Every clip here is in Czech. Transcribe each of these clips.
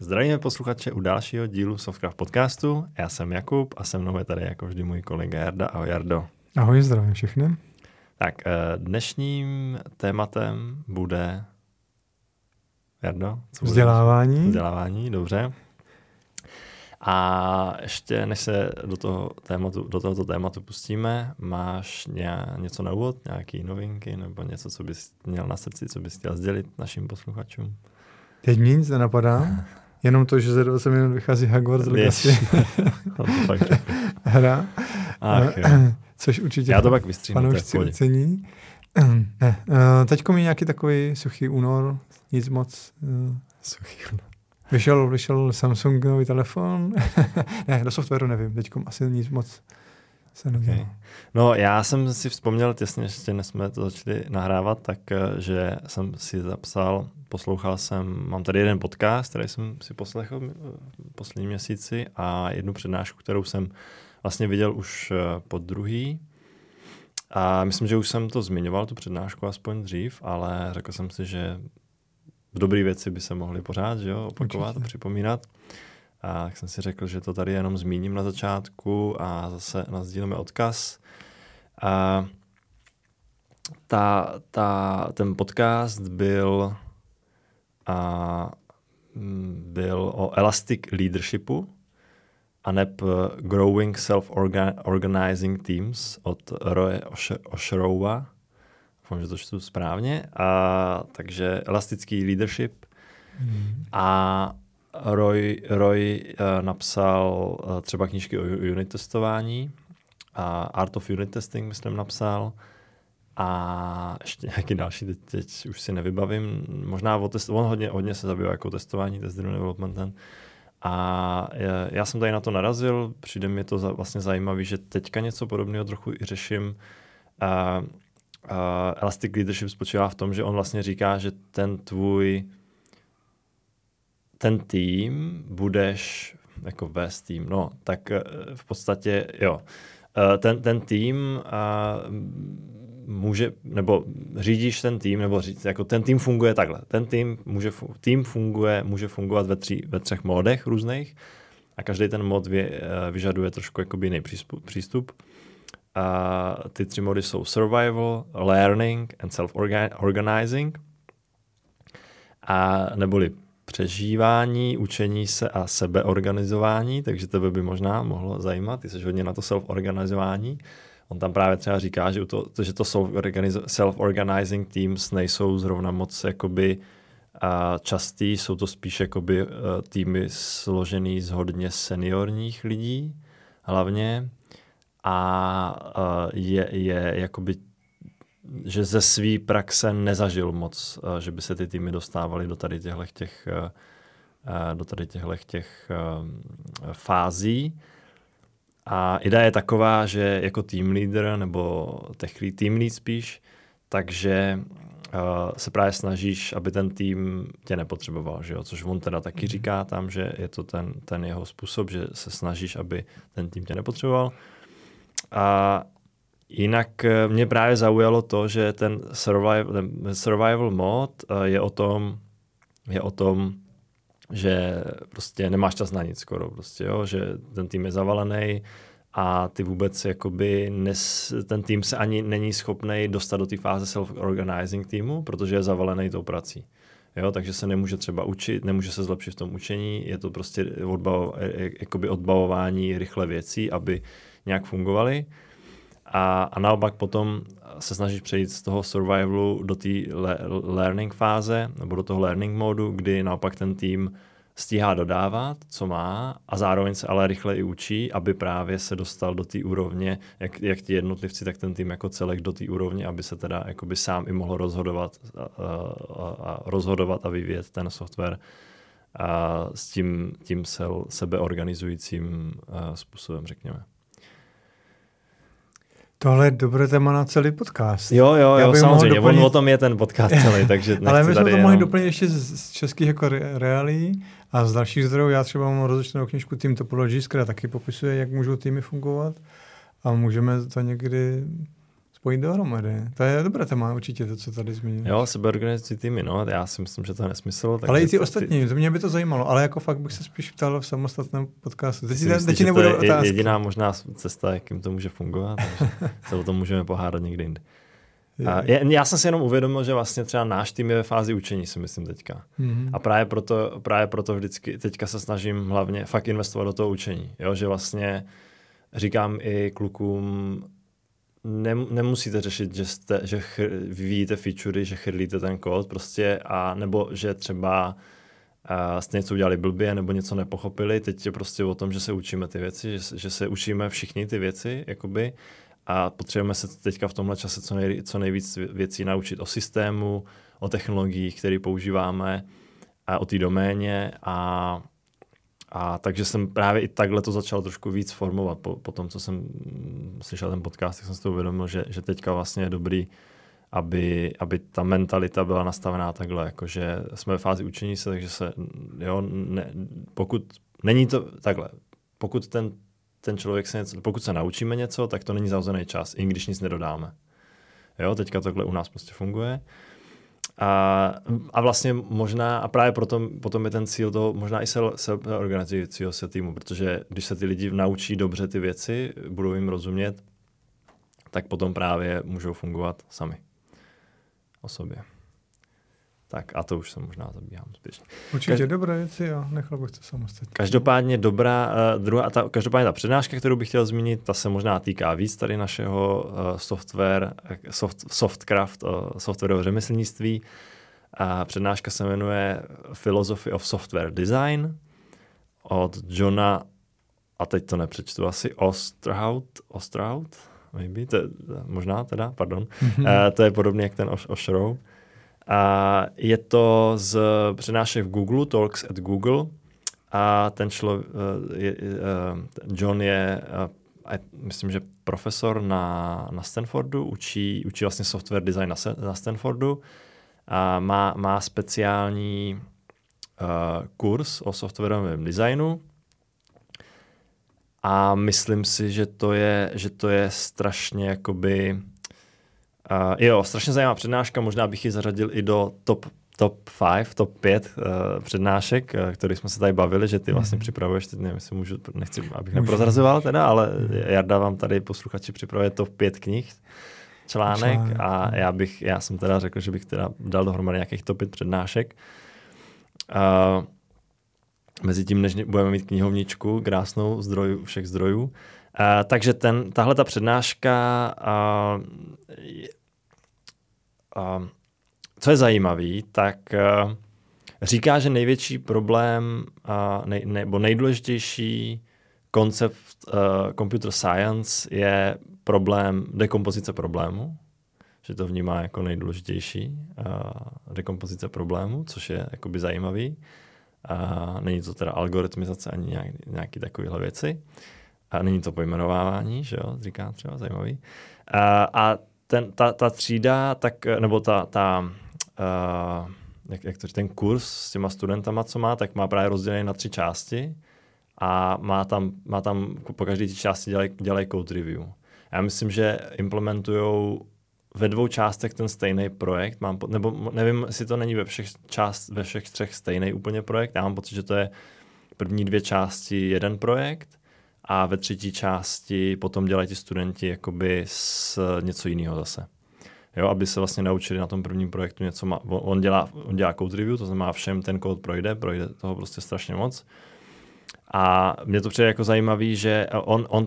Zdravíme posluchače u dalšího dílu Softcraft podcastu. Já jsem Jakub a se mnou je tady jako vždy můj kolega Jarda. Ahoj, Jardo. Ahoj, zdravím všechny. Tak dnešním tématem bude, Jardo, co bude? Vzdělávání. Vzdělávání, dobře. A ještě než se do tohoto tématu pustíme, máš něco na úvod, nějaké novinky nebo něco, co bys měl na srdci, co bys chtěl sdělit našim posluchačům? Teď mě nic nenapadá, jenom to, že za 20 minut vychází Hogwarts Legacy hra, což určitě fanoušci ocení. Teďko mi nějaký takový suchý únor, nic moc. Vyšel Samsung nový telefon, ne, do softwaru nevím, teďko asi nic moc. Okay. No, já jsem si vzpomněl těsně, ještě než jsme to začali nahrávat, takže jsem si zapsal, mám tady jeden podcast, který jsem si poslechl v posledním měsíci a jednu přednášku, kterou jsem vlastně viděl už po druhý. A myslím, že už jsem to zmiňoval, tu přednášku aspoň dřív, ale řekl jsem si, že dobré věci by se mohly pořád, že jo, opakovat a připomínat. A tak jsem si řekl, že to tady jenom zmíním na začátku a zase nasdílíme odkaz. A ten podcast byl o Elastic Leadershipu a neb Growing Self-Organizing Teams od Roye Oshrowa. Doufám, že to čtu správně. A takže elastický leadership. A Roy napsal třeba knížky o unit testování, Art of Unit Testing, myslím, napsal, a ještě nějaký další, teď už si nevybavím, možná on hodně se zabývá jako testování, Test-Driven Development. A já jsem tady na to narazil, přijde mi to vlastně zajímavé, že teďka něco podobného trochu i řeším. Elastic Leadership spočívá v tom, že on vlastně říká, že ten tým budeš jako vést tým, no, tak v podstatě, jo, ten tým může, nebo řídíš ten tým, nebo říct, jako ten tým funguje takhle. Ten tým může fungovat ve třech módech různých a každý ten mód vyžaduje trošku jakoby jiný přístup. Ty tři módy jsou survival, learning and self-organizing, a neboli přežívání, učení se a sebeorganizování, takže tebe by možná mohlo zajímat, ty jsi hodně na to self-organizování. On tam právě třeba říká, že to self-organizing teams nejsou zrovna moc jakoby častý, jsou to spíš jakoby týmy složený z hodně seniorních lidí hlavně, a je jakoby, že ze své praxe nezažil moc, že by se ty týmy dostávaly do tady těchto fází. A idea je taková, že jako team leader nebo team lead spíš, takže se právě snažíš, aby ten tým tě nepotřeboval, že jo? Což on teda taky říká tam, že je to ten jeho způsob, že se snažíš, aby ten tým tě nepotřeboval. A jinak mě právě zaujalo to, že ten survival mod je o tom, že prostě nemáš čas na nic skoro, prostě, jo? Že ten tým je zavalený a ty vůbec jakoby ten tým se ani není schopnej dostat do té fáze self-organizing týmu, protože je zavalený tou prací. Jo? Takže se nemůže třeba učit, nemůže se zlepšit v tom učení, je to prostě odbavování rychle věcí, aby nějak fungovaly. A naopak potom se snažíš přejít z toho survivalu do té learning fáze, nebo do toho learning módu, kdy naopak ten tým stíhá dodávat, co má, a zároveň se ale rychle i učí, aby právě se dostal do té úrovně, jak ti jednotlivci, tak ten tým jako celek do té úrovně, aby se teda jakoby sám i mohl rozhodovat a vyvíjet ten software s tím sebeorganizujícím způsobem, řekněme. Tohle je dobré téma na celý podcast. Jo, samozřejmě, doplnit... o tom je ten podcast celý, takže nechci. Ale my jsme to mohli doplnit ještě z českých jako reálí a z dalších zdrojů. Já třeba mám rozečtenou knižku Team Topologies, která taky popisuje, jak můžou týmy fungovat, a můžeme to někdy spojit dohromady. To je dobré téma určitě, to, co tady zmíníš. Jo, sebeorganizující týmy, no, já si myslím, že to je nesmysl. Ale i ty ostatní, to mě by to zajímalo, ale jako fakt bych se spíš ptal v samostatném podcastu. Teď nebudou otázky. To je jediná možná cesta, jakým to může fungovat, se o tom můžeme pohádat někdy jinde. Já jsem si jenom uvědomil, že vlastně třeba náš tým je ve fázi učení, si myslím teďka. Mm-hmm. A právě proto vždycky teďka se snažím hlavně fakt investovat do toho učení. Jo? Že vlastně říkám i klukům, nemusíte řešit, že vyvíjíte featurey, že chrlíte ten kód prostě, a nebo že třeba jste něco udělali blbě nebo něco nepochopili. Teď je prostě o tom, že se učíme ty věci, že se učíme všichni ty věci, jakoby. A potřebujeme se teďka v tomhle čase co nejvíc věcí naučit o systému, o technologiích, které používáme, a o té doméně. A takže jsem právě i takhle to začal trošku víc formovat. Po tom, co jsem slyšel ten podcast, tak jsem si to uvědomil, že teďka vlastně je dobrý, aby ta mentalita byla nastavená takhle. Jakože jsme ve fázi učení se, takže se, jo, ne, pokud není to takhle, pokud ten člověk pokud se naučíme něco, tak to není zauzený čas, i když nic nedodáme. Jo, teďka tohle u nás prostě funguje. A vlastně možná, a právě proto potom je ten cíl toho, možná i sebeorganizujícího se týmu, protože když se ty lidi naučí dobře ty věci, budou jim rozumět, tak potom právě můžou fungovat sami o sobě. Tak a to už se možná zabíhám zbytečně. Určitě dobré věci, jo, nechal bych to samostatně. Každopádně dobrá, každopádně ta přednáška, kterou bych chtěl zmínit, ta se možná týká víc tady našeho Softcraft, softwarového řemeslnictví. Přednáška se jmenuje Philosophy of Software Design od Johna, a teď to nepřečtu asi, Ousterhout? Maybe, možná teda, pardon. To je podobně jak ten Oshrou. A je to z přednášek v Google, Talks at Google, a ten John je, myslím, že profesor na Stanfordu, učí vlastně software design na Stanfordu, a má speciální kurz o softwarovém designu. A myslím si, že to je strašně jakoby... Jo, strašně zajímavá přednáška, možná bych ji zařadil i do top 5 přednášek, kterých jsme se tady bavili, že ty vlastně připravuješ, teď nevím, jestli nechci, abych neprozrazoval teda, ale Jarda vám tady posluchači připravuje top 5 knih, článek, a já jsem teda řekl, že bych teda dal dohromady nějakých top 5 přednášek. Mezitím, než budeme mít knihovničku, krásnou, všech zdrojů. Takže tahle ta přednáška, co je zajímavý, tak říká, že největší problém nebo nejdůležitější koncept computer science je problém dekompozice problému, že to vnímá jako nejdůležitější dekompozice problému, což je jakoby zajímavý. Není to teda algoritmizace ani nějaký takovéhle věci. A není to pojmenovávání, že jo, říká třeba, zajímavý. A ta třída, tak, nebo ten kurz s těma studentama, co má, tak má právě rozdělený na 3 části, a má tam po každé té části dělají code review. Já myslím, že implementujou ve 2 částech ten stejný projekt, nebo nevím, jestli to není ve všech 3 stejný úplně projekt, já mám pocit, že to je první 2 části jeden projekt, a ve 3. části potom dělají ti studenti jakoby z něco jiného zase. Jo, aby se vlastně naučili na tom prvním projektu něco. On dělá code review, to znamená všem ten kód projde toho prostě strašně moc. A mě to přijde jako zajímavý, že on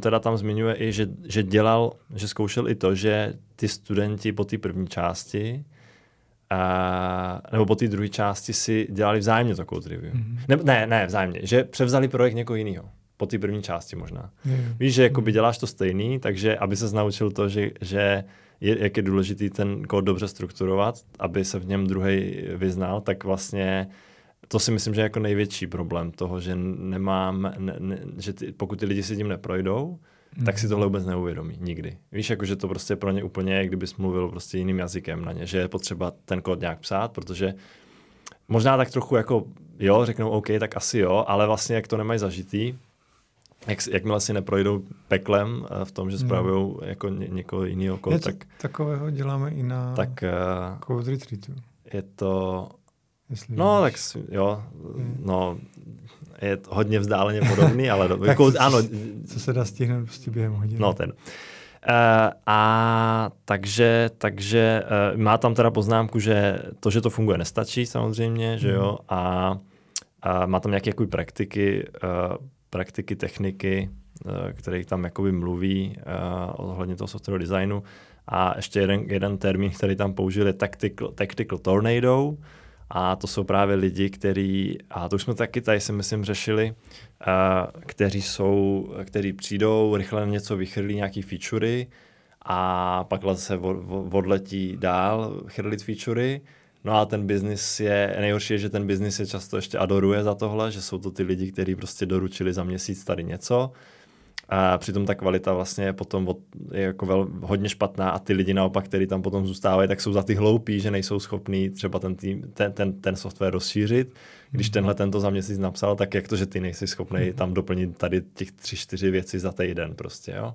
teda tam zmiňuje i, že zkoušel i to, že ty studenti po té první části nebo po té druhé části si dělali vzájemně to code review. Mm-hmm. Ne, vzájemně, že převzali projekt někoho jiného. Po té první části možná. Víš, že jakoby děláš to stejný, takže aby ses naučil to, jak je důležitý ten kód dobře strukturovat, aby se v něm druhej vyznal, tak vlastně to si myslím, že je jako největší problém toho, že pokud ty lidi si tím neprojdou, tak si tohle vůbec neuvědomí nikdy. Víš, jakože to prostě pro ně úplně, jak kdybys mluvil prostě jiným jazykem na ně, že je potřeba ten kód nějak psát, protože možná tak trochu jako, jo, řeknou OK, tak asi jo, ale vlastně jak to nemají zažitý, Jakmile si neprojdou peklem v tom, že spravují jako někoho jiného kód, tak... Takového děláme i na Code Retreatu. Je to... je to hodně vzdáleně podobný, ale... ano. Co se dá stihnout prostě během hodiny. No ten... Takže má tam teda poznámku, že to funguje nestačí samozřejmě, že jo, a má tam nějaké jakoby praktiky, techniky, které tam jakoby mluví ohledně toho software designu. A ještě jeden termín, který tam použili, je tactical tornado. A to jsou právě lidi, kteří, a to už jsme taky tady si myslím řešili, kteří přijdou, rychle na něco vychrlí nějaký featurey a pak se odletí dál chrlit featurey. No a ten biznis nejhorší je, že ten biznis je často ještě adoruje za tohle, že jsou to ty lidi, kteří prostě doručili za měsíc tady něco. A přitom ta kvalita vlastně potom je jako hodně špatná a ty lidi naopak, kteří tam potom zůstávají, tak jsou za ty hloupí, že nejsou schopní třeba ten software rozšířit. Když tento za měsíc napsal, tak jak to, že ty nejsi schopný tam doplnit tady těch 3-4 věcí za týden prostě, jo.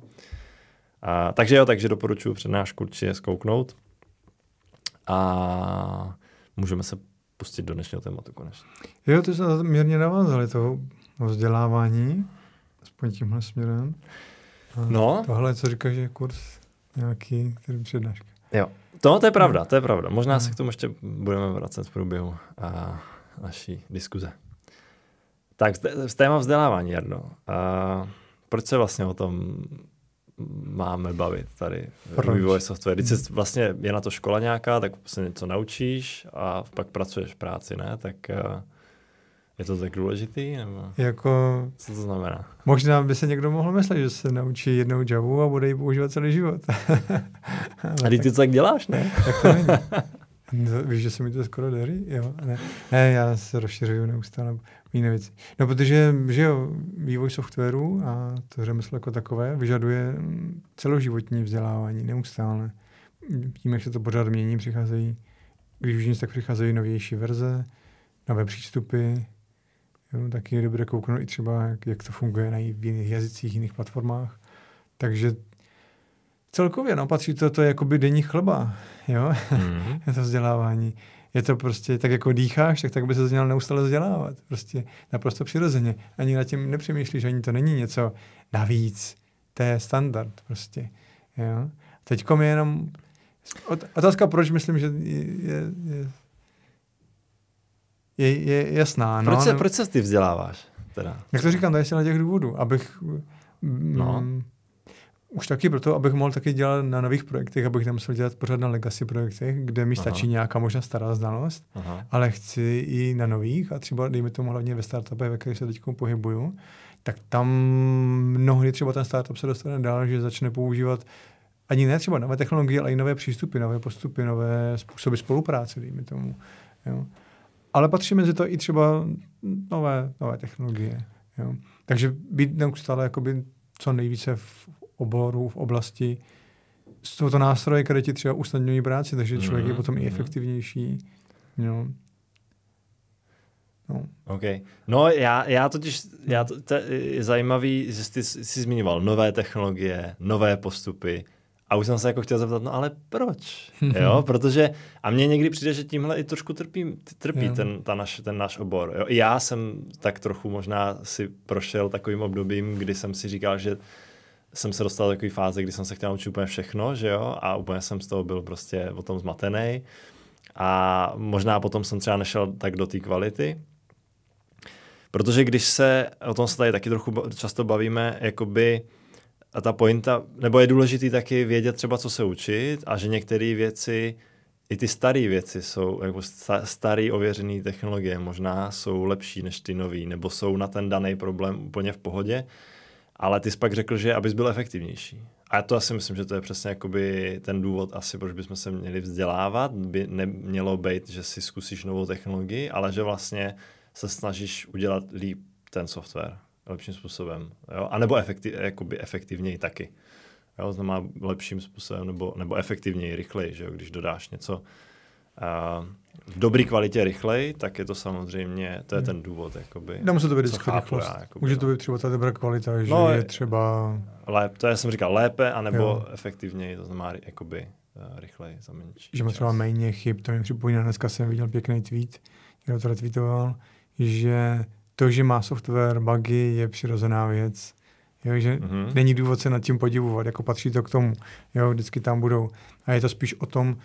Takže doporučuji přednášku určitě zkouknout. A můžeme se pustit do dnešního tématu konečně. Jo, to jsme mírně navázali toho vzdělávání. Aspoň tímhle směrem. Tohle, co říkáš, je kurz nějaký, který přednáška. Jo, to je pravda, to je pravda. Možná se k tomu ještě budeme vracet v průběhu naší diskuze. Tak, z téma vzdělávání, Jarno. Proč se vlastně o tom máme bavit tady v vývoji software? Když vlastně je na to škola nějaká, tak se něco naučíš a pak pracuješ v práci, ne? Tak... Je to tak důležitý? Nebo co to znamená? Možná by se někdo mohl myslet, že se naučí jednou Javu a bude ji používat celý život. A ty tak děláš, ne? Tak to není. Víš, že se mi to skoro daří? Jo, ne, já se rozšiřuju neustále jiné věci. No, protože vývoj softwaru a to řemeslo jako takové vyžaduje celoživotní vzdělávání neustále. Tím, jak se to pořád mění, přicházejí novější verze, nové přístupy. Jo, taky je dobré kouknout i třeba, jak to funguje na jiných jazycích, jiných platformách. Takže celkově patří to je jakoby denní chleba, jo? Mm-hmm. To vzdělávání. Je to prostě, tak jako dýcháš, tak by se měl neustále vzdělávat. Prostě naprosto přirozeně. Ani nad tím nepřemýšlíš, ani to není něco navíc. To je standard prostě. Jo? Teďko je jenom otázka, proč myslím, že je jasná. Proč se ty vzděláváš? Teda? Jak to říkám, to je na těch důvodů. Už taky proto, abych mohl taky dělat na nových projektech, abych nemusel dělat pořád na legacy projektech, kde mi stačí nějaká možná stará znalost, ale chci i na nových a třeba dejme tomu hlavně ve startupech, ve kterých se teď pohybuju, tak tam mnohdy třeba ten startup se dostane dál, že začne používat ani ne třeba nové technologie, ale i nové přístupy, nové postupy, nové způsoby spolupráce, dejme tomu. Jo. Ale patří mezi to i třeba nové technologie. Jo. Takže být neustále jakoby co nejvíce v oboru, v oblasti. Jsou to nástroje, které ti třeba usnadňují práci, takže člověk je potom i efektivnější. Jo. No. OK. No já totiž, je zajímavý, že ty jsi zmiňoval nové technologie, nové postupy. A už jsem se jako chtěl zeptat, ale proč? Jo, protože a mně někdy přijde, že tímhle i trošku trpí ten náš obor. Jo? Já jsem tak trochu možná si prošel takovým obdobím, kdy jsem si říkal, že jsem se dostal do takové fáze, kdy jsem se chtěl naučit úplně všechno, že jo? A úplně jsem z toho byl prostě o tom zmatenej. A možná potom jsem třeba nešel tak do té kvality. Protože když se, o tom se tady taky trochu často bavíme, jakoby a ta pointa, nebo je důležitý taky vědět třeba, co se učit a že některé věci, i ty staré věci jsou, jako staré ověřené technologie možná jsou lepší než ty nový, nebo jsou na ten daný problém úplně v pohodě, ale ty jsi pak řekl, že abys byl efektivnější. A já to asi myslím, že to je přesně jakoby ten důvod asi, proč bychom se měli vzdělávat, by nemělo být, že si zkusíš novou technologii, ale že vlastně se snažíš udělat líp ten software. Lepším způsobem, jo? A nebo efektivněji taky. Jo? Znamená lepším způsobem nebo efektivněji, rychleji, že jo? Když dodáš něco v dobré kvalitě rychleji, tak je to samozřejmě, to je ten důvod, jakoby. Nemusí to být vždycky rychlost. Může to být třeba ta dobrá kvalita, že no, je třeba... to já jsem říkal lépe, anebo efektivněji, to znamená jakoby rychleji za menší. Že má třeba méně chyb, to mi připomíná, dneska jsem viděl pěkný tweet, který to retweetoval, že to, že má software bugy, je přirozená věc. Jo, že není důvod se nad tím podivovat, jako patří to k tomu. Jo, vždycky tam budou. A je to spíš o tom,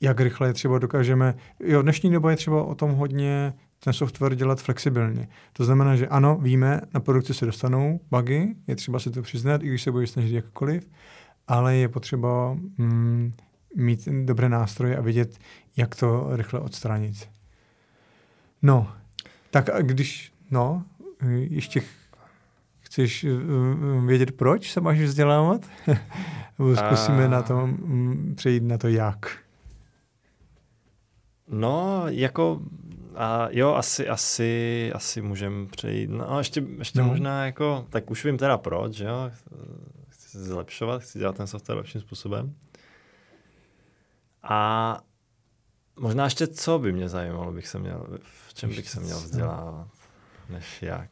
jak rychle třeba dokážeme. Jo, dnešní doba je třeba o tom hodně ten software dělat flexibilně. To znamená, že ano, víme, na produkci se dostanou bugy, je třeba si to přiznat, i když se budeš snažit jakkoliv, ale je potřeba mít dobré nástroje a vědět, jak to rychle odstranit. No, tak a když, no, ještě chceš vědět, proč se máš vzdělávat? Zkusíme na tom přejít na to, jak. No, jako, jo, asi můžeme přejít. No, ještě možná, jako, tak už vím teda proč, jo. Chci se zlepšovat, chci dělat ten software lepším způsobem. A možná ještě, co by mě zajímalo, v čem bych se měl vzdělávat, než jak.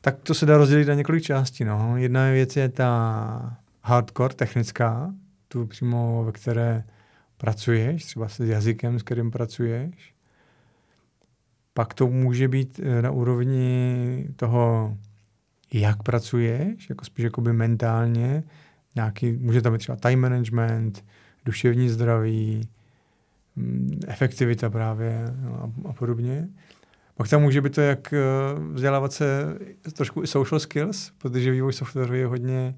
Tak to se dá rozdělit na několik částí, no. Jedna věc je ta hardcore, technická, tu přímo, ve které pracuješ, třeba s jazykem, s kterým pracuješ. Pak to může být na úrovni toho, jak pracuješ, jako spíš jakoby mentálně. Může tam být třeba time management, duševní zdraví, efektivita právě a podobně. Pak tam může být to, jak vzdělávat se trošku i social skills, protože vývoj softwaru je hodně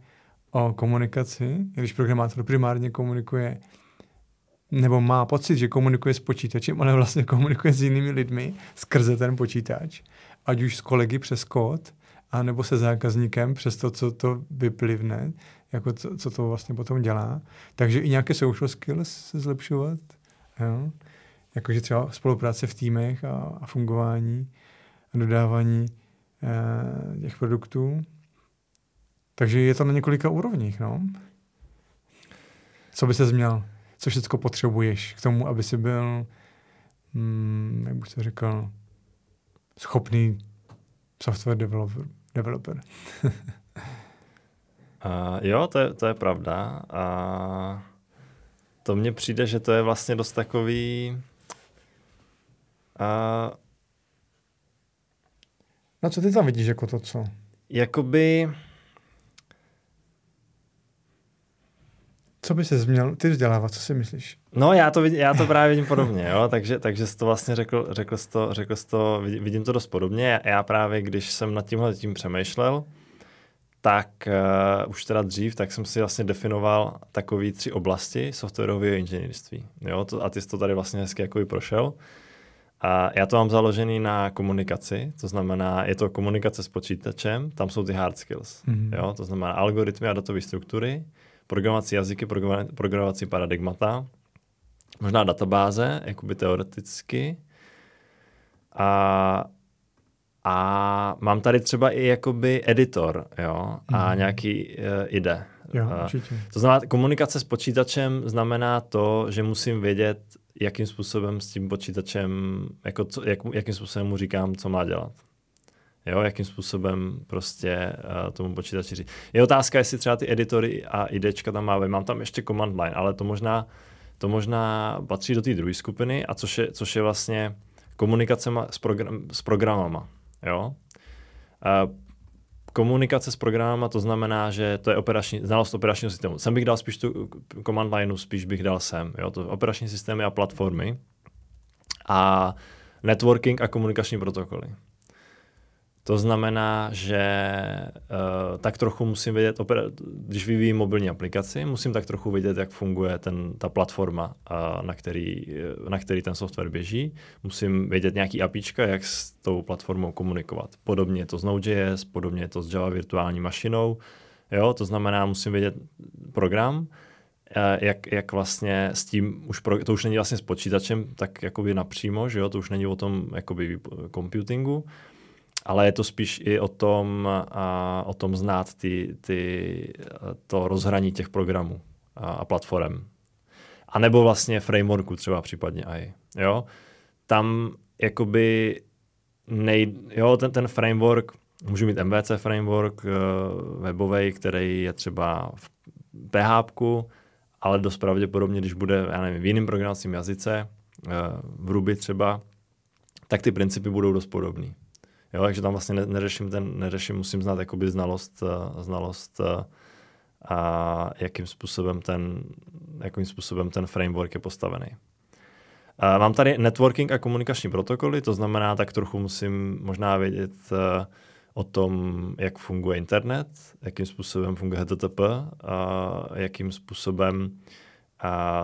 o komunikaci. Když programátor primárně komunikuje nebo má pocit, že komunikuje s počítačem, ale vlastně komunikuje s jinými lidmi skrze ten počítač. Ať už s kolegy přes kód, anebo se zákazníkem přes to, co to vyplivne, jako co to vlastně potom dělá. Takže i nějaké social skills se zlepšovat. Jo? Jakože třeba spolupráce v týmech a fungování a dodávání těch produktů. Takže je to na několika úrovních, no. Co by ses měl? Co všechno potřebuješ k tomu, aby jsi byl, jak bych to řekl, schopný software developer. Jo, to je pravda. To mně přijde, že to je vlastně dost takový... No co ty tam vidíš jako to, co? Jakoby... Co by ses měl ty vzdělávat, co si myslíš? No já to právě vidím podobně, jo? Takže jsi to vlastně řekl jsi to, vidím to dost podobně. Já právě, když jsem nad tímhle tím přemýšlel, tak už teda dřív, tak jsem si vlastně definoval takový 3 oblasti softwarového inženýrství. Jo? A ty jsi to tady vlastně hezky jako prošel. A já to mám založený na komunikaci, to znamená, je to komunikace s počítačem, tam jsou ty hard skills, jo? To znamená algoritmy a datové struktury, programovací jazyky, programovací paradigmata, možná databáze, jakoby teoreticky. A mám tady třeba i jakoby editor, jo, a nějaký IDE. Jo, to znamená, komunikace s počítačem znamená to, že musím vědět, jakým způsobem s tím počítačem, jako jakým způsobem mu říkám, co má dělat. Jo, jakým způsobem prostě tomu počítači říct. Je otázka, jestli třeba ty editory a IDčka tam máme. Mám tam ještě command line, ale to možná patří do té druhé skupiny, a což je vlastně komunikace s programama. Jo? Komunikace s programama, to znamená, že to je znalost operačního systému. Sem bych dal spíš tu command lineu, spíš bych dal sem. Jo? To operační systémy a platformy a networking a komunikační protokoly. To znamená, že tak trochu musím vědět, když vyvíjím mobilní aplikaci, musím tak trochu vědět, jak funguje ta platforma, na který ten software běží. Musím vědět nějaký APIčka, jak s tou platformou komunikovat. Podobně je to s Node.js, podobně je to s Java virtuální mašinou. Jo, to znamená, musím vědět program, jak vlastně s tím, to už není vlastně s počítačem, tak jakoby napřímo, že jo, to už není o tom jakoby computingu, ale je to spíš i o tom znát to rozhraní těch programů a platform. A nebo vlastně frameworku třeba případně AI. Jo? Tam jakoby ten framework, můžu mít MVC framework webovej, který je třeba v PHPku, ale dost pravděpodobně, když bude, já nevím, v jiném programovacím jazyce, v Ruby třeba, tak ty principy budou dost podobný. Jo, takže tam vlastně musím znát jakoby znalost a jakým způsobem ten framework je postavený. Mám tady networking a komunikační protokoly, to znamená, tak trochu musím možná vědět o tom, jak funguje internet, jakým způsobem funguje HTTP, jakým způsobem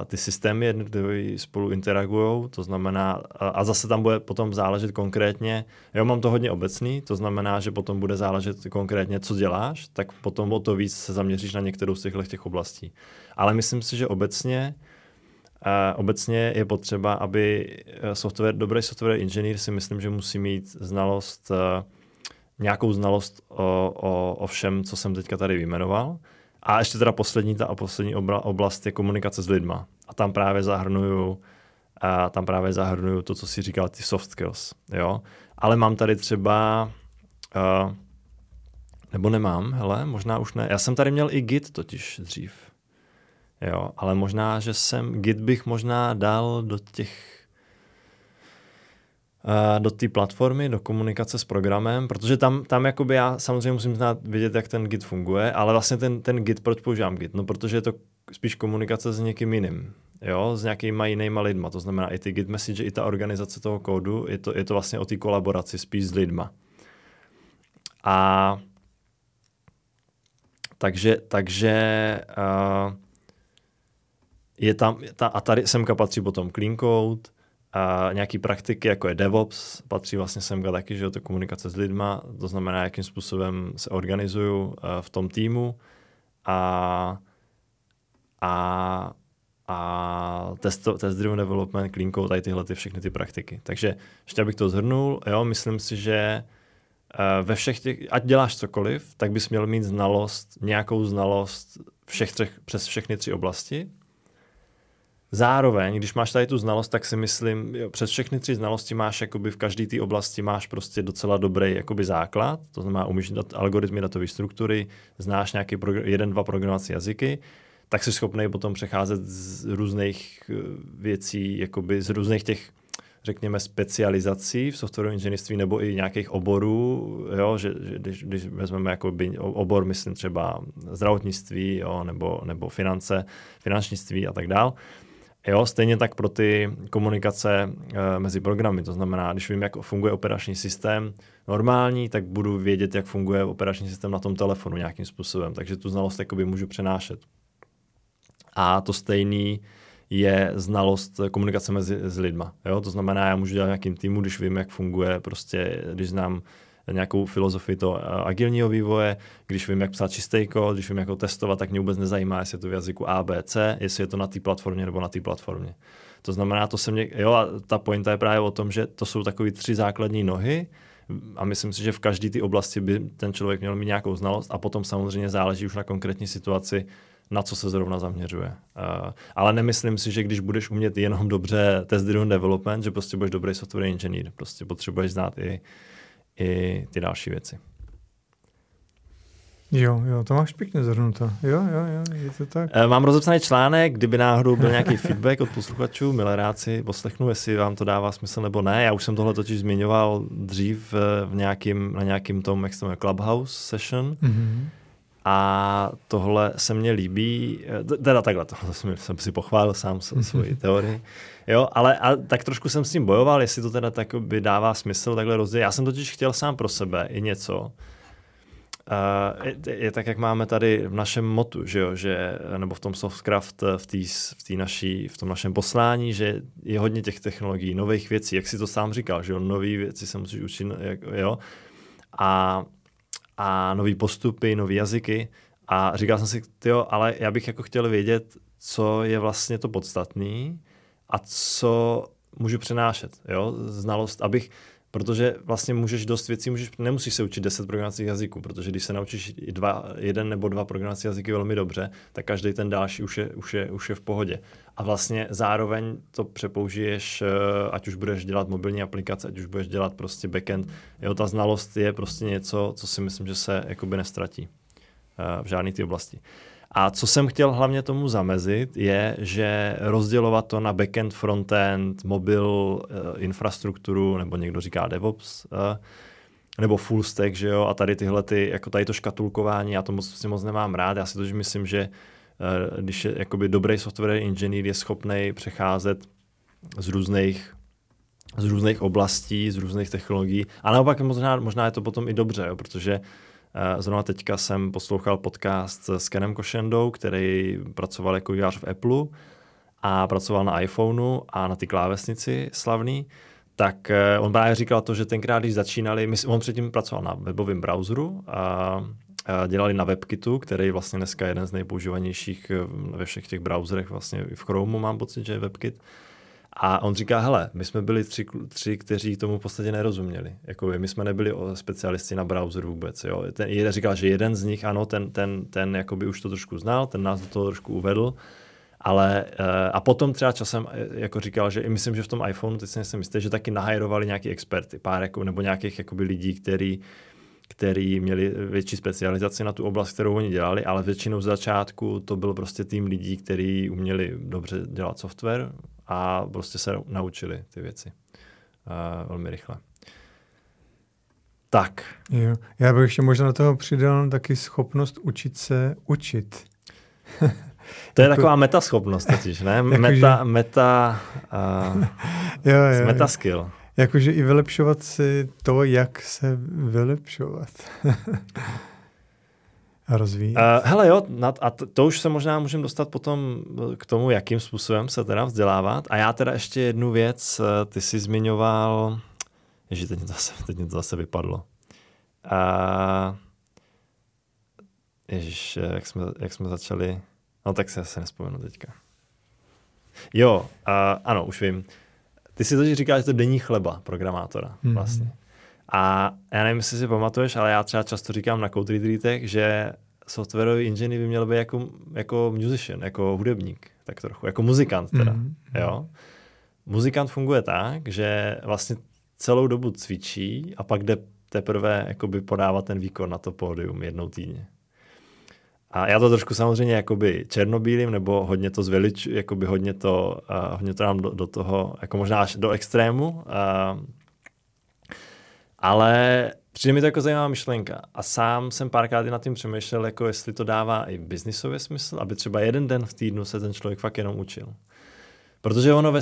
ty systémy jednotlivý spolu interagujou, to znamená, a zase tam bude potom záležet konkrétně, jo, mám to hodně obecný, to znamená, že potom bude záležet konkrétně, co děláš, tak potom o to víc se zaměříš na některou z těch oblastí. Ale myslím si, že obecně je potřeba, aby dobrý software inženýr si myslím, že musí mít znalost, nějakou znalost o všem, co jsem teďka tady vyjmenoval. A ještě teda poslední oblast je komunikace s lidma. A tam právě zahrnuju to, co jsi říkal, ty soft skills. Jo? Ale mám tady třeba... nebo nemám, hele, možná už ne. Já jsem tady měl i Git totiž dřív. Jo, ale možná, že Git bych možná dal do té platformy, do komunikace s programem, protože tam jakoby já samozřejmě musím vědět, jak ten Git funguje, ale vlastně ten Git, proč používám Git? No, protože je to spíš komunikace s někým jiným, jo, s nějakýma jinýma lidma, to znamená i ty Git message, i ta organizace toho kódu, je to vlastně o té kolaboraci spíš s lidma. A takže je tam, a tady semka patří potom Clean Code, a nějaký praktiky, jako je DevOps, patří vlastně semka taky, že je to komunikace s lidma, to znamená, jakým způsobem se organizuju v tom týmu a Test-Driven Development, Clean Code, tady tyhle všechny ty praktiky. Takže ještě abych to shrnul, jo, myslím si, že ve všech těch, ať děláš cokoliv, tak bys měl mít nějakou znalost přes všechny tři oblasti. Zároveň, když máš tady tu znalost, tak si myslím, jo, přes všechny tři znalosti máš jakoby v každé té oblasti máš prostě docela dobrý jakoby základ, to znamená umíš algoritmy, datové struktury, znáš nějaký jeden, dva programovací jazyky, tak jsi schopný potom přecházet z různých věcí, jakoby z různých těch, řekněme, specializací v softwarovém inženýrství nebo i nějakých oborů, jo, že když vezmeme jakoby obor, myslím třeba zdravotnictví, jo, nebo finančnictví a tak dál. Jo, stejně tak pro ty komunikace mezi programy, to znamená, když vím, jak funguje operační systém normální, tak budu vědět, jak funguje operační systém na tom telefonu nějakým způsobem, takže tu znalost jakoby můžu přenášet. A to stejný je znalost komunikace s lidma. Jo? To znamená, já můžu dělat nějakým týmu, když vím, jak funguje, prostě, když znám nějakou filozofii toho agilního vývoje, když vím, jak psát čistý kód, když vím, jak ho testovat, tak mě vůbec nezajímá, jestli je to v jazyku ABC, jestli je to na té platformě nebo na té platformě. To znamená, a ta pointa je právě o tom, že to jsou takové tři základní nohy a myslím si, že v každé té oblasti by ten člověk měl mít nějakou znalost a potom samozřejmě záleží už na konkrétní situaci, na co se zrovna zaměřuje. Ale nemyslím si, že když budeš umět jenom dobře test-driven development, že prostě budeš dobrý software engineer, prostě potřebuješ znát i ty další věci. Jo, to máš pěkně zhrnuto. Jo, je to tak. Mám rozepsaný článek, kdyby náhodou byl nějaký feedback od posluchačů, milé ráci, poslechnu, jestli vám to dává smysl nebo ne. Já už jsem tohle totiž zmiňoval dřív na nějakým tom, jak se jmenuje, Clubhouse session. Mm-hmm. A tohle se mně líbí, teda takhle, tohle jsem si pochválil sám svoji teorii, jo, ale tak trošku jsem s tím bojoval, jestli to teda tak by dává smysl takhle rozdělit. Já jsem totiž chtěl sám pro sebe i něco, je tak, jak máme tady v našem motu, že jo, nebo v tom Softcraft, v tom našem poslání, že je hodně těch technologií, nových věcí, jak si to sám říkal, že jo, nový věci se musíš učit, jo, a nový postupy, nový jazyky a říkal jsem si, ale já bych jako chtěl vědět, co je vlastně to podstatný a co můžu přenášet, jo, znalost, abych, Protože vlastně můžeš dost věcí, nemusíš se učit 10 programovacích jazyků, protože když se naučíš jeden nebo dva programovací jazyky velmi dobře, tak každý ten další už je v pohodě. A vlastně zároveň to přepoužiješ, ať už budeš dělat mobilní aplikace, ať už budeš dělat prostě backend. Jo, ta znalost je prostě něco, co si myslím, že se jakoby nestratí v žádné ty oblasti. A co jsem chtěl hlavně tomu zamezit, je, že rozdělovat to na backend, frontend, mobil, infrastrukturu, nebo někdo říká DevOps, nebo full stack, že jo, a tady tyhle ty, jako tady to škatulkování, já to moc nemám rád, já si to že myslím, že když je jakoby dobrý software inženýr, je schopný přecházet z různých oblastí, z různých technologií, a naopak možná je to potom i dobře, jo, protože zrovna teďka jsem poslouchal podcast s Kenem Košendou, který pracoval jako vývojář v Apple a pracoval na iPhoneu a na ty klávesnici slavný, tak on právě říkal to, že tenkrát, když začínali, on předtím pracoval na webovém browseru a dělali na WebKitu, který vlastně dneska je jeden z nejpoužívanějších ve všech těch browserech, vlastně i v Chromu mám pocit, že je WebKit. A on říká, hele, my jsme byli tři, kteří tomu v podstatě nerozuměli. Jakoby, my jsme nebyli specialisti na browser vůbec. Jo. Jeden říkal, že jeden z nich, ano, ten jakoby už to trošku znal, ten nás do toho trošku uvedl, ale a potom třeba časem jako říkal, že i myslím, že v tom iPhoneu, teď jsem jistý, že taky nahajrovali nějaký experty, nebo nějakých jakoby lidí, který měli větší specializaci na tu oblast, kterou oni dělali, ale většinou z začátku to byl prostě tým lidí, kteří uměli dobře dělat software a prostě se naučili ty věci velmi rychle. Tak. Jo. Já bych ještě možná do toho přidal taky schopnost učit se učit. To je taková metaschopnost totiž, ne? Jo. Metaskill. Jakože i vylepšovat si to, jak se vylepšovat. A rozvíjet. Hele jo, a to už se možná můžeme dostat potom k tomu, jakým způsobem se teda vzdělávat. A já teda ještě jednu věc, ty jsi zmiňoval, ježi, teď mě to zase vypadlo. Ježiš, jak jsme začali, no tak se asi nespomenu teďka. Jo, ano, už vím. Ty si totiž říkáš, že to je denní chleba programátora vlastně. A já nevím, jestli si pamatuješ, ale já třeba často říkám na code retreatech, že softwarový inženýr by měl být jako musician, jako hudebník, tak trochu, jako muzikant teda. Jo? Muzikant funguje tak, že vlastně celou dobu cvičí a pak jde teprve jakoby podávat ten výkon na to pódium jednou týdně. A já to trošku samozřejmě jakoby černobílým, nebo hodně to zveliču, jakoby hodně to dám do toho, jako možná až do extrému, ale přijde mi to jako zajímavá myšlenka. A sám jsem párkrát i nad tím přemýšlel, jako jestli to dává i biznisově smysl, aby třeba jeden den v týdnu se ten člověk fakt jenom učil. Protože ono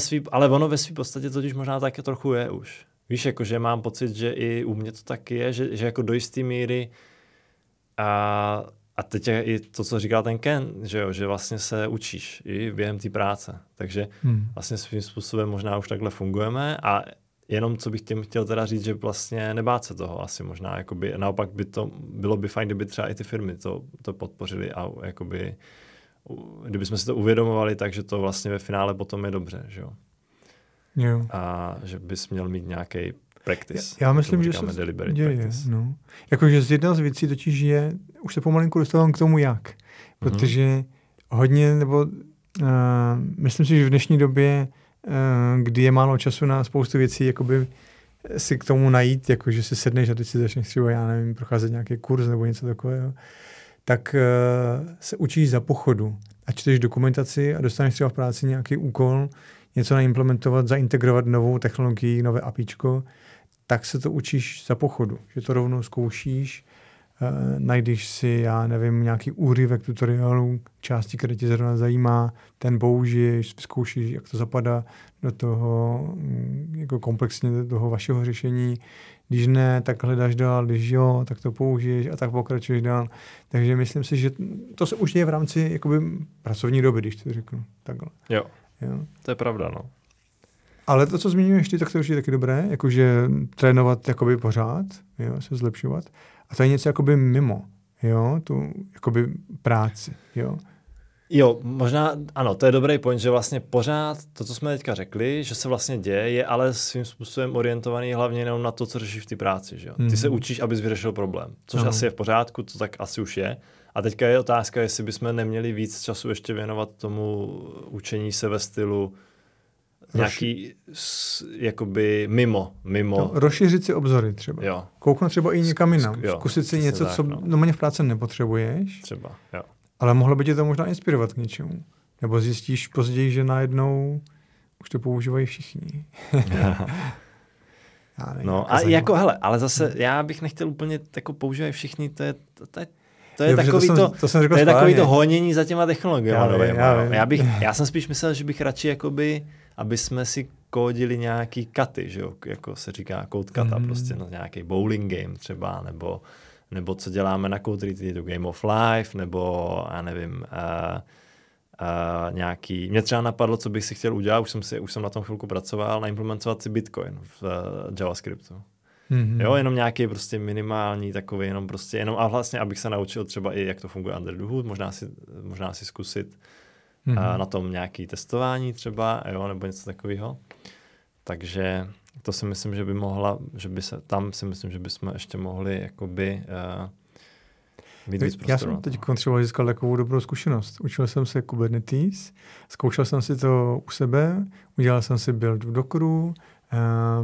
ve svý podstatě totiž možná taky trochu je už. Víš, jakože mám pocit, že i u mě to taky je, že jako do jistý míry a teď je i to, co říkal ten Ken, že jo, že vlastně se učíš i během té práce. Takže vlastně svým způsobem možná už takhle fungujeme a jenom co bych tím chtěl teda říct, že vlastně nebát se toho asi možná, jakoby, naopak by to bylo by fajn, kdyby třeba i ty firmy to podpořily a jakoby, kdyby jsme si to uvědomovali, takže to vlastně ve finále potom je dobře, že jo. Jo. A že bys měl mít nějaký practice. Já myslím, že se děje. No. Jakože jedna z věcí totiž je, už se pomalinku dostávám k tomu jak, protože hodně, nebo myslím si, že v dnešní době kdy je málo času na spoustu věcí, jakoby si k tomu najít, jakože si sedneš a teď si začneš třeba, já nevím, procházet nějaký kurz nebo něco takového, tak se učíš za pochodu a čteš dokumentaci a dostaneš třeba v práci nějaký úkol, něco naimplementovat, zaintegrovat novou technologii, nové APIčko, tak se to učíš za pochodu, že to rovnou zkoušíš, najdeš si, já nevím, nějaký úryvek tutoriálu, části, které tě zrovna zajímá, ten použiješ, zkoušíš, jak to zapadá do toho, jako komplexně do toho vašeho řešení. Když ne, tak hledáš dál, když jo, tak to použiješ a tak pokračuješ dál. Takže myslím si, že to se už děje v rámci jakoby pracovní doby, když to řeknu. Takhle. Jo, to je pravda, no. Ale to, co zmiňuješ ty, tak to už je taky dobré, jakože trénovat jakoby pořád, jo, se zlepšovat. A to je něco jakoby mimo, jo, tu jakoby práci, jo. Jo, možná, ano, to je dobrý point, že vlastně pořád to, co jsme teďka řekli, že se vlastně děje, je ale svým způsobem orientovaný hlavně jenom na to, co řešíš v té práci, že jo. Ty se učíš, abys vyřešil problém, což asi je v pořádku, to tak asi už je. A teďka je otázka, jestli bychom neměli víc času ještě věnovat tomu učení se ve stylu nějaký, jakoby mimo. No, rozšířit si obzory třeba. Jo. Kouknout třeba i někam jinam. Zkusit si něco, co normálně v práci nepotřebuješ. Třeba, jo. Ale mohlo by tě to možná inspirovat k něčemu. Nebo zjistíš později, že najednou už to používají všichni. No a jako, hele, ale zase já bych nechtěl úplně jako používají všichni, to je takový to honění za těma technologiemi. Já jsem spíš myslel, že bych radši jakoby, aby jsme si kódili nějaký cuty, že jo, jako se říká code cuta, prostě no, nějaký bowling game třeba, nebo co děláme na Code Retreatu, Game of Life, nebo já nevím, nějaký... Mě třeba napadlo, co bych si chtěl udělat, už jsem na tom chvilku pracoval, naimplementovat si Bitcoin v JavaScriptu. Jo, jenom nějaký prostě minimální takový, jenom a vlastně, abych se naučil třeba i, jak to funguje under the hood, možná si zkusit na tom nějaký testování třeba, jo, nebo něco takového. Takže... To si myslím, že by mohla, že by se, tam si myslím, že bychom ještě mohli jakoby mít víc prostoru. Já jsem teď třeba získal takovou dobrou zkušenost. Učil jsem se Kubernetes, zkoušel jsem si to u sebe, udělal jsem si build v Dockeru,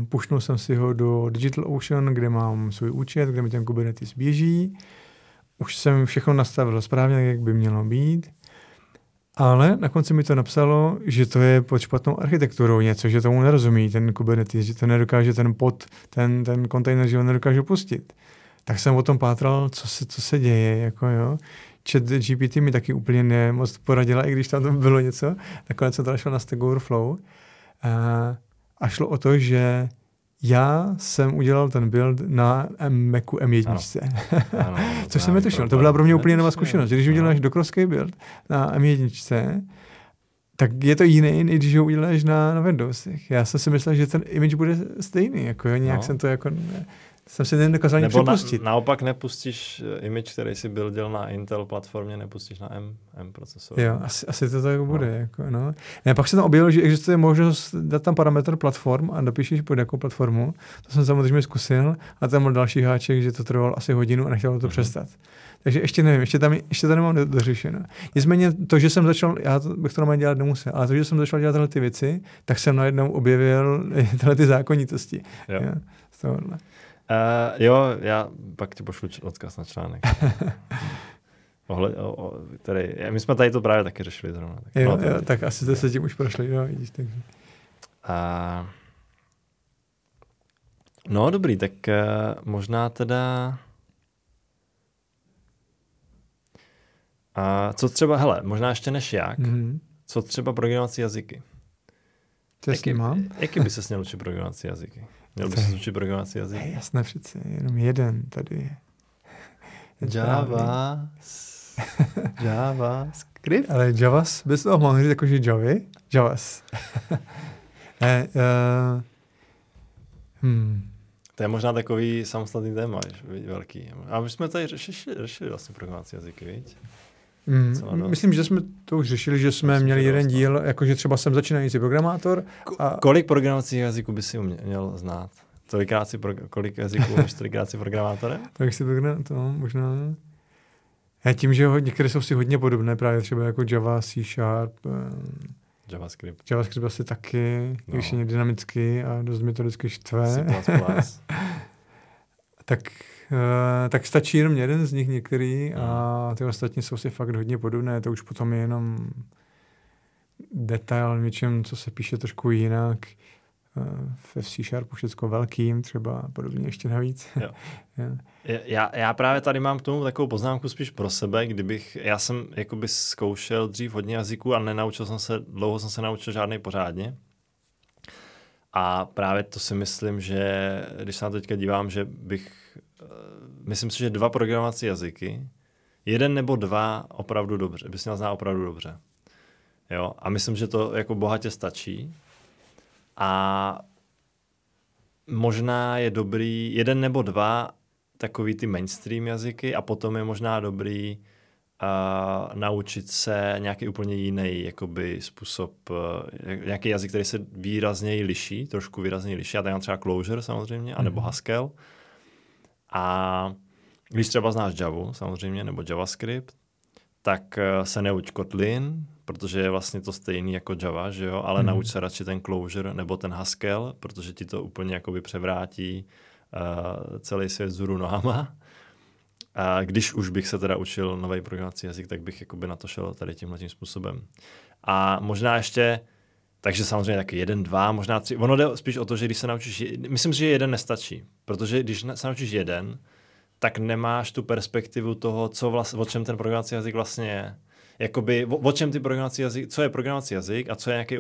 pušnul jsem si ho do DigitalOcean, kde mám svůj účet, kde mi ten Kubernetes běží. Už jsem všechno nastavil správně, jak by mělo být. Ale na konci mi to napsalo, že to je pod špatnou architekturou něco, že tomu nerozumí ten Kubernetes, že to nedokáže ten pod, ten kontejner, že ho nedokáže pustit. Tak jsem o tom pátral, co se děje, jako jo. ChatGPT mi taky úplně nemoc poradila, i když tam bylo něco. Nakonec jsem teda šel na Stack Overflow a šlo o to, že já jsem udělal ten build na Macu M1. Ano, což jsem netušil. To byla pro mě úplně nová zkušenost. Když uděláš dokrovský build na M1, tak je to jiný, než když ho uděláš na Windowsech. Já jsem si myslel, že ten image bude stejný. Jako, nějak jsem to jako... Jsem si nedokázal ani připustit. Nebo naopak nepustíš image, který si buildil na Intel platformě, nepustíš na M procesoru. Jo, asi to tak bude. Jako, no. Ne, pak se tam objevilo, že existuje možnost dát tam parametr platform a dopíšeš pod jakou platformu. To jsem samozřejmě zkusil a tam byl další háček, že to trvalo asi hodinu a nechtělo to přestat. Takže ještě nevím, ještě to nemám dořešeno. Nicméně to, že jsem začal, já bych to normálně dělat nemusel, ale to, že jsem začal dělat tyhle ty věci, tak jsem najednou objevil tyhle ty zákonitosti. Jo. Z tohohle. Jo, já pak ti pošlu odkaz na článek. Tady, my jsme tady to právě taky řešili zrovna. Tak, jo, tak asi jste se tím už prošli. Jo, vidíš, takže. No dobrý, tak možná teda... co třeba, hele, možná ještě než jak, co třeba programovací jazyky? Jaký by se měl učit programovací jazyky? Měl bys se učit programovací jazyk? Jasné, přece, jenom jeden tady je. JavaScript? Ale Javas, bez toho mohl říct jakože Javy? Javas. To je možná takový samostatný téma, velký. A my jsme tady řešili vlastně programovací jazyky, viď? Myslím, že jsme to už řešili, že jsme měli jeden díl, jakože třeba jsem začínající programátor. Kolik programovacích jazyků by si měl znát? Kolik jazyků umíš, tolikrát si programátorem? Tak si programátor, možná. Já tím, že některé jsou si hodně podobné, právě třeba jako Java, C Sharp, JavaScript. JavaScript asi taky, když je dynamicky a dost mi to vždycky štve. Tak stačí jenom jeden z nich některý a ty ostatní jsou si fakt hodně podobné. To už potom je jenom detail něčem, co se píše trošku jinak. V C-Sharpu všecko velkým třeba podobně ještě navíc. Jo. Já právě tady mám k tomu takovou poznámku spíš pro sebe, já jsem jakoby zkoušel dřív hodně jazyků a dlouho jsem se naučil žádnej pořádně. A právě to si myslím, že když se na to teďka dívám, myslím si, že 2 programovací jazyky, 1 nebo 2 opravdu dobře, bys měl znát opravdu dobře. Jo? A myslím, že to jako bohatě stačí. A možná je dobrý 1 nebo 2 takový ty mainstream jazyky a potom je možná dobrý a naučit se nějaký úplně jiný jakoby způsob, nějaký jazyk, který se výrazněji liší, trošku výrazněji liší. Já tady mám třeba Clojure samozřejmě, anebo Haskell. A když třeba znáš Javu samozřejmě, nebo JavaScript, tak se neuč Kotlin, protože je vlastně to stejný jako Java, že jo? Ale nauč se radši ten Clojure nebo ten Haskell, protože ti to úplně jakoby převrátí celý svět vzhůru nohama. A když už bych se teda učil nový programovací jazyk, tak bych jakoby na to šel tady tímhletím způsobem. A možná ještě, takže samozřejmě taky 1, 2, možná 3. Ono jde spíš o to, že když se naučíš, myslím si, že 1 nestačí, protože když se naučíš 1, tak nemáš tu perspektivu toho, co o čem ten programovací jazyk vlastně je. Jakoby, o čem ty programovací jazyk, co je programovací jazyk a co je nějaký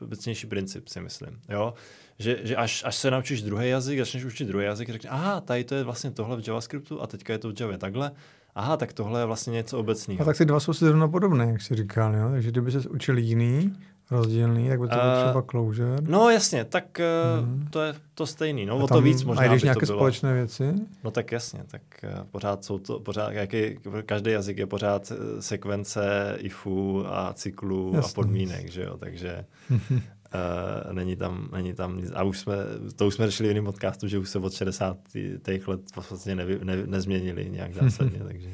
obecnější princip, si myslím. Jo? Že až se naučíš druhý jazyk, začneš učit druhý jazyk, řekneš, aha, tady to je vlastně tohle v JavaScriptu a teďka je to v Javě takhle, aha, tak tohle je vlastně něco obecného. A tak ty dva jsou si zrovna podobné, jak jsi říkal, jo? Takže kdyby se učil jiný, rozdílný, tak by to bylo třeba Clojure. No jasně, tak to je to stejný, no, o to víc možná by to bylo. A když nějaké společné věci? No tak jasně, tak pořád jsou to, každý jazyk je pořád sekvence ifů a cyklů a podmínek, že jo, takže... Není tam nic. A už jsme řešili v jiném podcastu, že už se od 60. těch let vlastně nezměnili nějak zásadně, takže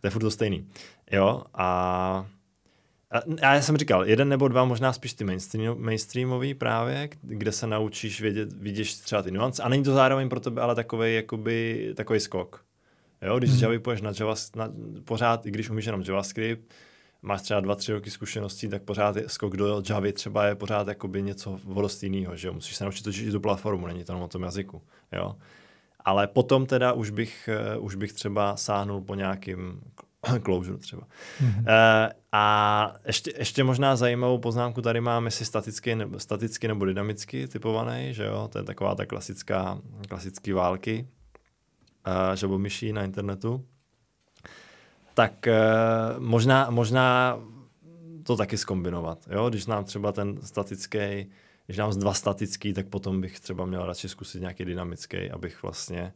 to je furt to stejný. Jo, a já jsem říkal, 1 nebo 2, možná spíš ty mainstreamový právě, kde se naučíš vidíš třeba ty nuance a není to zároveň pro tebe, ale takovej skok. Jo, když z Javy půjdeš na pořád, i když umíš jenom JavaScript, máš třeba 2-3 roky zkušeností, tak pořád skok do Javy třeba je pořád jakoby něco dost jinýho, že jo? Musíš se naučit točit i tu platformu, není to jenom o tom jazyku, jo? Ale potom teda už bych třeba sáhnul po nějakým Clojure třeba. A ještě možná zajímavou poznámku tady mám, jestli staticky nebo dynamicky typovaný, že jo? To je taková ta klasický války žabomyší na internetu. Tak možná to taky zkombinovat. Jo? Když nám třeba ten statický, když nám 2 statický, tak potom bych třeba měl radši zkusit nějaký dynamický, abych vlastně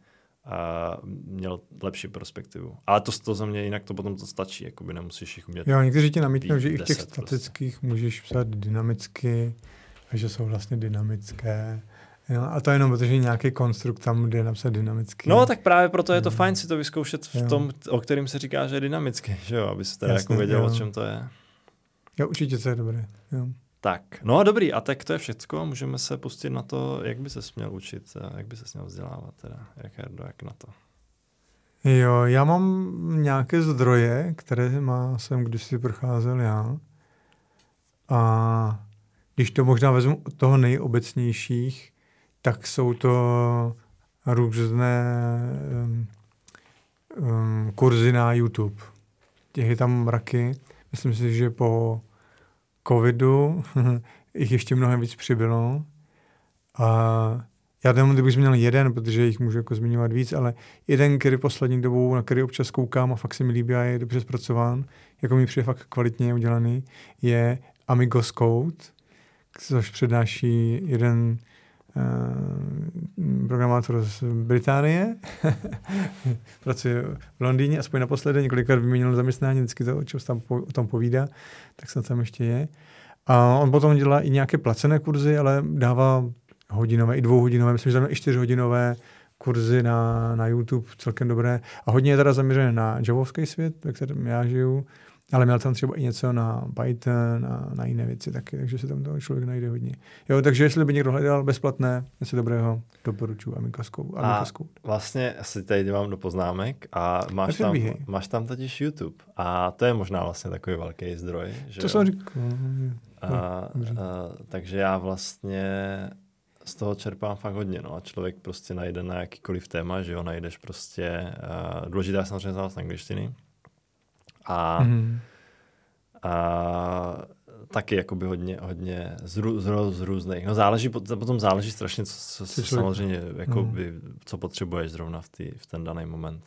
měl lepší perspektivu. Ale to za mě, jinak to potom to stačí, jakoby nemusíš jich umět. Jo, někteří ti namítnou, že i těch statických prostě můžeš psát dynamicky, a že jsou vlastně dynamické. Jo, a to jenom, protože nějaký konstrukt tam jde napsat dynamicky. No tak právě proto je to fajn si to vyzkoušet v tom, o kterým se říká, že je dynamický, že jo, aby se teda jasně, jako věděl, o čem to je. Jo, určitě to je dobré. Jo. Tak, no dobrý, a tak to je všecko, můžeme se pustit na to, jak by ses měl učit, jak by ses měl vzdělávat teda, jak na to. Jo, já mám nějaké zdroje, které jsem kdysi procházel já a když to možná vezmu od toho nejobecnějších, tak jsou to různé kurzy na YouTube. Těch je tam mraky. Myslím si, že po covidu jich ještě mnohem víc přibylo. A já tam bych zmínil jeden, protože jich můžu jako zmiňovat víc, ale jeden, který poslední dobou, na který občas koukám a fakt se mi líbí a je dobře zpracován, jako mi přijde fakt kvalitně udělaný, je Amigos Code, což přednáší jeden programátor z Británie, pracuje v Londýně, aspoň naposledy, několikrát vyměnil zaměstnání, vždycky to, o tom povídá, tak snad tam ještě je. A on potom dělá i nějaké placené kurzy, ale dává hodinové, i 2-hodinové, myslím, že tam i 4-hodinové kurzy na YouTube, celkem dobré. A hodně je teda zaměřené na javovský svět, ve kterém já žiju, ale měl tam třeba i něco na Python a na jiné věci taky, takže se tam toho člověk najde hodně. Jo, takže jestli by někdo hledal bezplatné, něco dobrého, doporučuji Amigos Code. A vlastně asi tady dělám do poznámek a máš tam totiž YouTube a to je možná vlastně takový velký zdroj. Že to jsem říkal. Takže já vlastně z toho čerpám fakt hodně, no a člověk prostě najde na jakýkoliv téma, že jo, najdeš prostě, důležitá je samozřejmě znalost angličtiny, a taky jakoby hodně z různých. No záleží strašně, co samozřejmě jakoby, co potřebuješ zrovna v ten daný moment.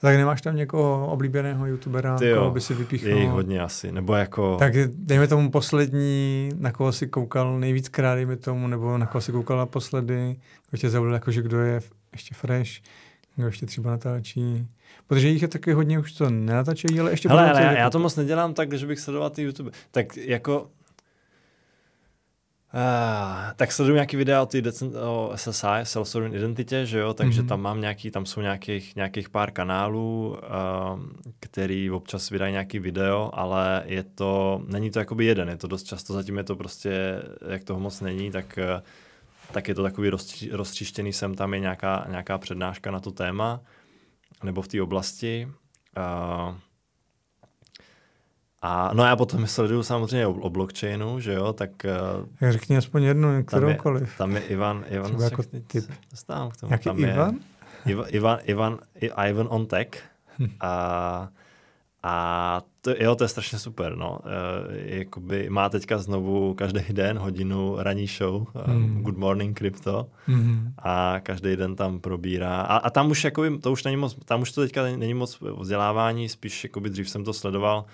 Tak nemáš tam někoho oblíbeného youtubera, koho by si vypíchnul? Je jich hodně asi, nebo jako... Tak dejme tomu poslední, na koho si koukal nejvíckrát, dejme tomu, nebo na koho si koukal naposledy, kdo tě zavolil, jakože kdo je ještě fresh, Kdo ještě třeba natáčí? Protože jich je taky hodně, už to nenatáčejí, ale ještě... Hele, já to moc nedělám tak, že bych sledoval ty YouTube. Tak jako... tak sleduju nějaký videa o SSI, self-sovereign identitě, že jo, takže tam mám nějaký, tam jsou nějakých pár kanálů, který občas vydají nějaký video, ale je to, není to jakoby jeden, je to dost často, zatím je to prostě, jak toho moc není, tak je to takový roztříštěný, sem tam je nějaká přednáška na to téma, nebo v té oblasti. A no já potom sleduju samozřejmě o blockchainu, že jo, tak... Řekni aspoň jednu, kteroukoliv. Tam je Ivan jako typ. Dostávám k tomu. Jaký tam Ivan? Ivan on Tech. A to je strašně super, no. Jakoby má teďka znovu každý den hodinu ranní show, Good Morning Crypto, a každý den tam probírá. A tam už jakoby, to už není moc, tam už to teďka není moc vzdělávání, spíš jakoby dřív jsem to sledoval,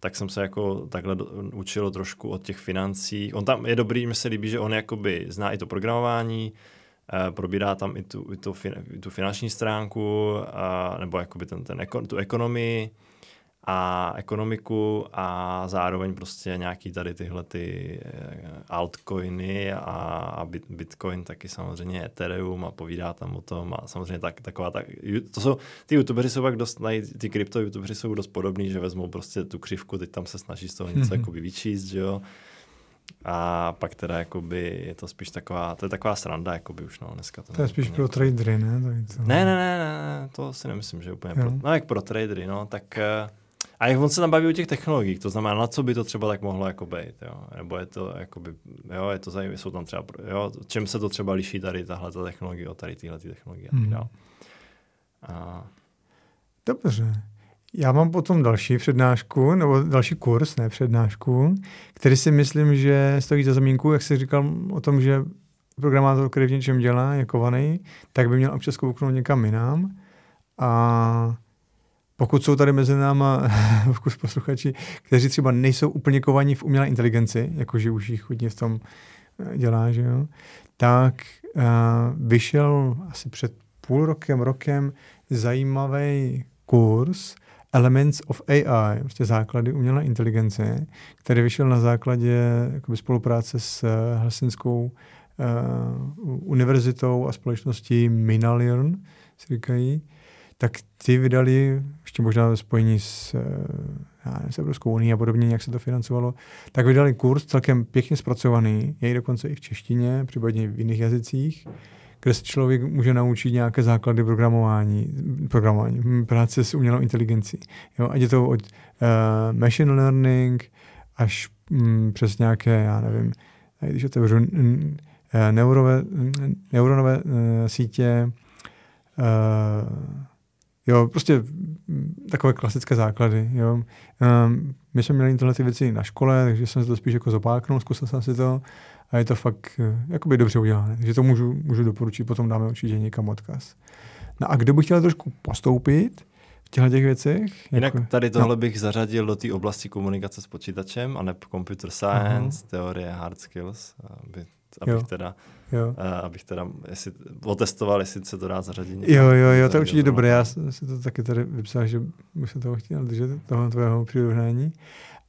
tak jsem se jako takhle učil trošku od těch financí. On tam je dobrý, mi se líbí, že on jakoby zná i to programování, probírá tam i tu finanční stránku, nebo jakoby tu ekonomii a ekonomiku a zároveň prostě nějaký tady tyhle ty altcoiny a Bitcoin, taky samozřejmě Ethereum a povídá tam o tom a samozřejmě tak to jsou, ty youtubeři jsou pak dost, ty krypto youtubeři jsou dost podobný, že vezmou prostě tu křivku, teď tam se snaží z toho něco jakoby vyčíst, že jo. A pak teda jakoby je to spíš taková, to je taková sranda jakoby už, no, dneska to je spíš pro tradery, ne? Ne, to si nemyslím, že úplně pro, no jak pro tradery, no, tak... A jak on se tam baví o těch technologiích, to znamená, na co by to třeba tak mohlo jako být, jo? Nebo je to jakoby, jo, je to zajímavé, jsou tam třeba, jo, čem se to třeba liší tady tahle ta technologie od tady téhle technologie a tak dále. Dobře. Já mám potom další přednášku, nebo další kurz, ne přednášku, který si myslím, že stojí za zmínku, jak jsi říkal o tom, že programátor, který v něčem dělá, je kovaný, tak by měl občas kouknout někam jinam a... Pokud jsou tady mezi náma vkus posluchači, kteří třeba nejsou úplně kovaní v umělé inteligenci, jakože už jich hodně v tom dělá, že jo, tak vyšel asi před rokem zajímavý kurz Elements of AI, prostě základy umělé inteligence, který vyšel na základě jakoby spolupráce s Helsinskou univerzitou a společností Minalearn, se říkají. Tak ty vydali, ještě možná ve spojení s Evropskou unii a podobně, jak se to financovalo, tak vydali kurz celkem pěkně zpracovaný, je dokonce i v češtině, případně v jiných jazycích, kde se člověk může naučit nějaké základy programování práce s umělou inteligencí. Jo, ať je to od machine learning až přes nějaké, já nevím, když otevřu neuronové sítě, jo, prostě takové klasické základy, jo. My jsme měli tyhle ty věci na škole, takže jsem si to spíš jako zopáknul, zkusil jsem si to a je to fakt jakoby dobře udělané, takže to můžu doporučit, potom dáme určitě někam odkaz. No a kdo by chtěl trošku postoupit v těchto těch věcech? Jinak jako, tady tohle bych zařadil do té oblasti komunikace s počítačem a ne computer science, teorie hard skills, abych teda jestli otestoval, jestli se to dá zařadit. Jo, to je určitě dobré. Já si to taky tady vypsal, že bych se toho chtěl držet, toho tvého přirovnání.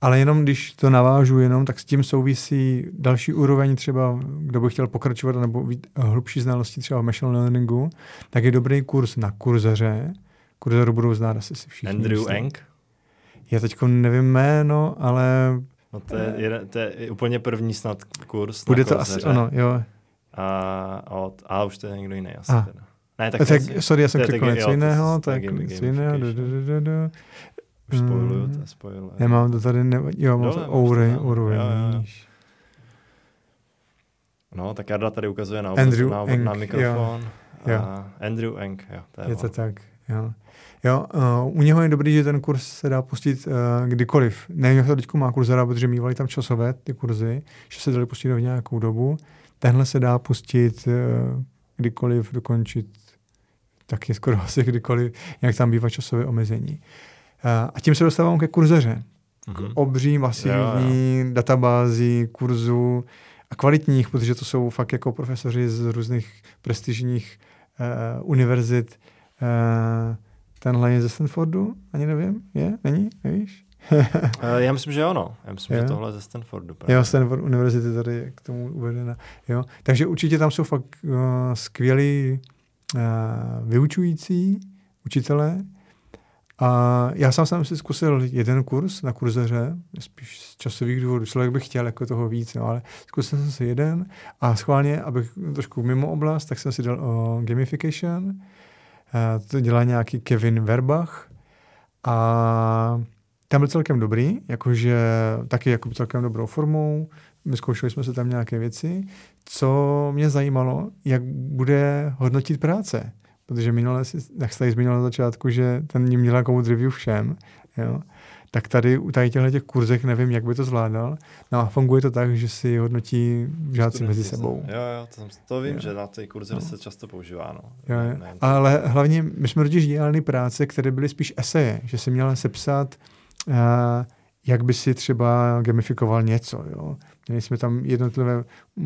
Ale jenom když to navážu jenom, tak s tím souvisí další úroveň třeba, kdo by chtěl pokračovat nebo hlubší znalosti třeba v machine learningu, tak je dobrý kurz na Courseře. Courseru budou znát asi si všichni. Andrew Ng? Já teď nevím jméno, ale... No to je úplně první snad kurz. Bude to asi, ano, jo. A už to je někdo jiný asi teda. Ne, tak sorry, já jsem klikl něco jiného. Tak něco jiného. Už spojil. Nemám to tady, jo, mám to ouroveň. No, tak Jarda tady ukazuje na mikrofon. Andrew Ng, jo. Je to tak, jo. Jo, u něho je dobrý, že ten kurz se dá pustit kdykoliv. Nevím, jak to teď má Coursera, protože mývali tam časové ty kurzy, že se dali pustit v nějakou dobu. Tenhle se dá pustit kdykoliv, dokončit taky skoro asi kdykoliv, jak tam bývá časové omezení. A tím se dostávám ke Courseře. K obří masivní databázi kurzů a kvalitních, protože to jsou fakt jako profesoři z různých prestižních univerzit, Tenhle je ze Stanfordu? Ani nevím. Je? Není? Nevíš? Já myslím, že ano. Já myslím, že tohle je ze Stanfordu. Právě. Jo, Stanford univerzity tady je k tomu uvedena. Jo. Takže určitě tam jsou fakt skvělí vyučující učitelé. A já sám si zkusil jeden kurz na Courseře, spíš z časových důvodů, člověk by chtěl jako toho víc, no, ale zkusil jsem si jeden a schválně, abych trošku mimo oblast, tak jsem si dal o gamification, to dělá nějaký Kevin Verbach a tam byl celkem dobrý, jakože taky jako celkem dobrou formou, vyzkoušeli jsme se tam nějaké věci, co mě zajímalo, jak bude hodnotit práce. Protože minule, jak jste tady zmínil na začátku, že ten ním dělá code review všem, jo? Tak tady u těchto kurzech nevím, jak by to zvládal. No a funguje to tak, že si hodnotí žáci mezi sebou. Jo, to vím, jo. Že na té kurze se často používá. No. Jo. Ale hlavně my jsme totiž dělali práce, které byly spíš eseje, že si měla sepsat, jak by si třeba gamifikoval něco, jo. Měli jsme tam jednotlivé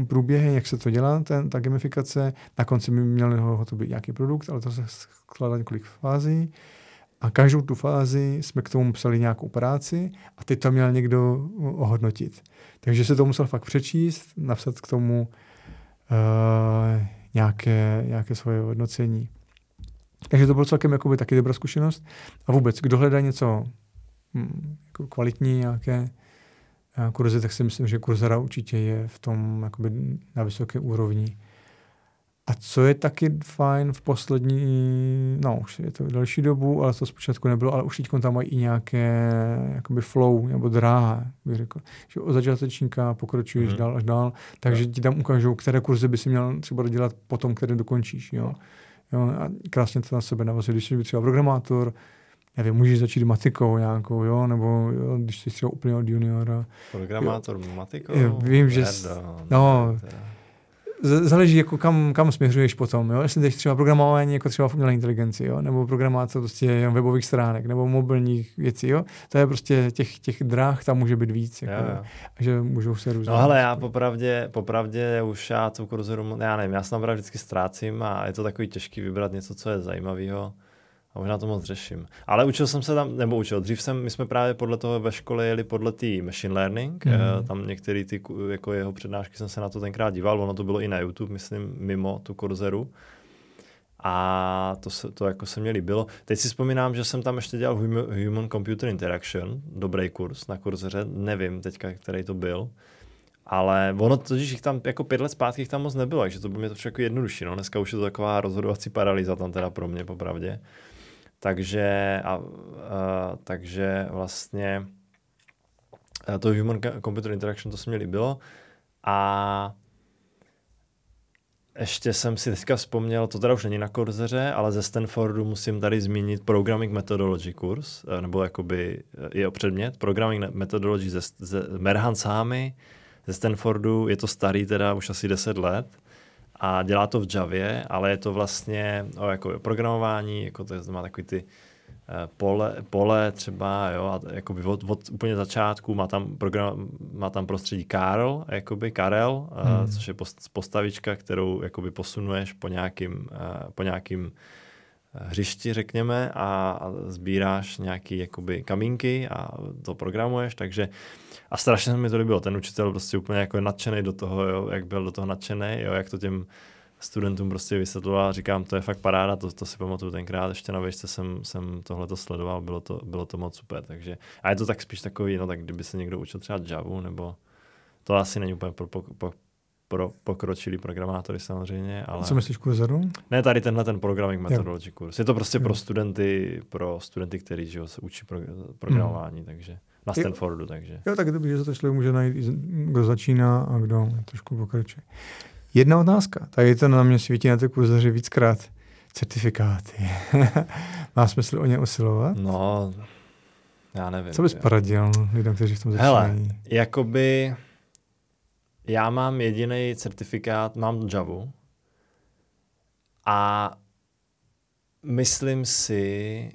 průběhy, jak se to dělá, ta gamifikace. Na konci by měl to být nějaký produkt, ale to se skládá několik fází. A každou tu fázi jsme k tomu psali nějakou práci a teď to měl někdo ohodnotit. Takže se to musel fakt přečíst, napsat k tomu nějaké svoje hodnocení. Takže to bylo celkem jakoby taky dobrá zkušenost. A vůbec, kdo hledá něco jako kvalitní, nějaké kurzy, tak si myslím, že Coursera určitě je v tom jakoby na vysoké úrovni. A co je taky fajn v poslední, no už je to další dobu, ale to zpočátku nebylo, ale už teď tam mají i nějaké jakoby flow nebo dráha, bych řekl. Že od začátečníka pokračuješ dál až dál, takže ti tam ukážou, které kurzy by si měl třeba dodělat potom, které dokončíš. Jo? Jo? A krásně to na sebe navazuje. Když jsi třeba programátor, nevím, můžeš začít matikou nějakou, jo, nebo jo, když jsi třeba úplně od juniora. Programátor matikou? Vím, že... záleží, jako kam směřuješ potom, jo. Jestli jdeš třeba programování, jako třeba v umělé inteligenci, jo, nebo programátor prostě webových stránek, nebo mobilních věcí, jo. To je prostě těch dráh, tam může být víc, jako, jo. Že můžou se různé. No hele, já popravdě už já tu kurzoru, já nevím, já se tam vždycky ztrácím a je to takový těžký vybrat něco, co je zajímavého. A možná to moc řeším. Ale učil jsem se tam, nebo učil, my jsme právě podle toho ve škole jeli podle té machine learning, tam některé ty jako jeho přednášky jsem se na to tenkrát díval, ono to bylo i na YouTube, myslím, mimo tu Courseru. A to jako se mně líbilo. Teď si vzpomínám, že jsem tam ještě dělal Human Computer Interaction, dobrý kurz na Courseře, nevím teďka, který to byl. Ale ono totiž jich tam jako 5 let zpátky jich tam moc nebylo, takže to by mě to všechno jednodušší. No. Dneska už je to taková rozhodovací paralýza tam teda pro mě popravdě. Takže vlastně to Human Computer Interaction, to se mi líbilo. A ještě jsem si teďka vzpomněl, to teda už není na Courseře, ale ze Stanfordu musím tady zmínit Programming Methodology kurz, nebo jakoby jeho předmět, Programming Methodology ze Merhansámi, ze Stanfordu, je to starý teda už asi 10 let. A dělá to v Javě, ale je to vlastně jako programování, jako to má takový ty pole třeba, jo, a jakoby od úplně začátku má tam prostředí Karel, jakoby Karel, což je postavička, kterou jakoby posunuješ po nějakým hřišti, řekněme, a sbíráš nějaký jakoby kamínky a to programuješ, takže a strašně se mi to líbilo. Ten učitel prostě úplně jako nadšený do toho, jo, jak byl do toho nadšený, jo, jak to těm studentům prostě vysvětloval. Říkám, to je fakt paráda, to si pamatuju tenkrát, ještě na výšce jsem tohleto sledoval, bylo to moc super, takže a je to tak spíš takový, no tak kdyby se někdo učil třeba Javu, nebo to asi není úplně pro pokročilí programátory samozřejmě, ale... Co myslíš, Courseru? Ne, tady tenhle ten Programming Methodology kurz. Je to prostě pro studenty, kteří se učí programování, takže na Stanfordu, takže. Jo, tak dobře, že se to člověk může najít, kdo začíná a kdo trošku pokračuje. Jedna otázka, tady to na mě svítí na té Courseře víckrát. Certifikáty. Má smysl o ně usilovat? No, já nevím. Co bys poradil lidem, kteří v tom začínají? Hele, jakoby... Já mám jediný certifikát, mám Javu a myslím si,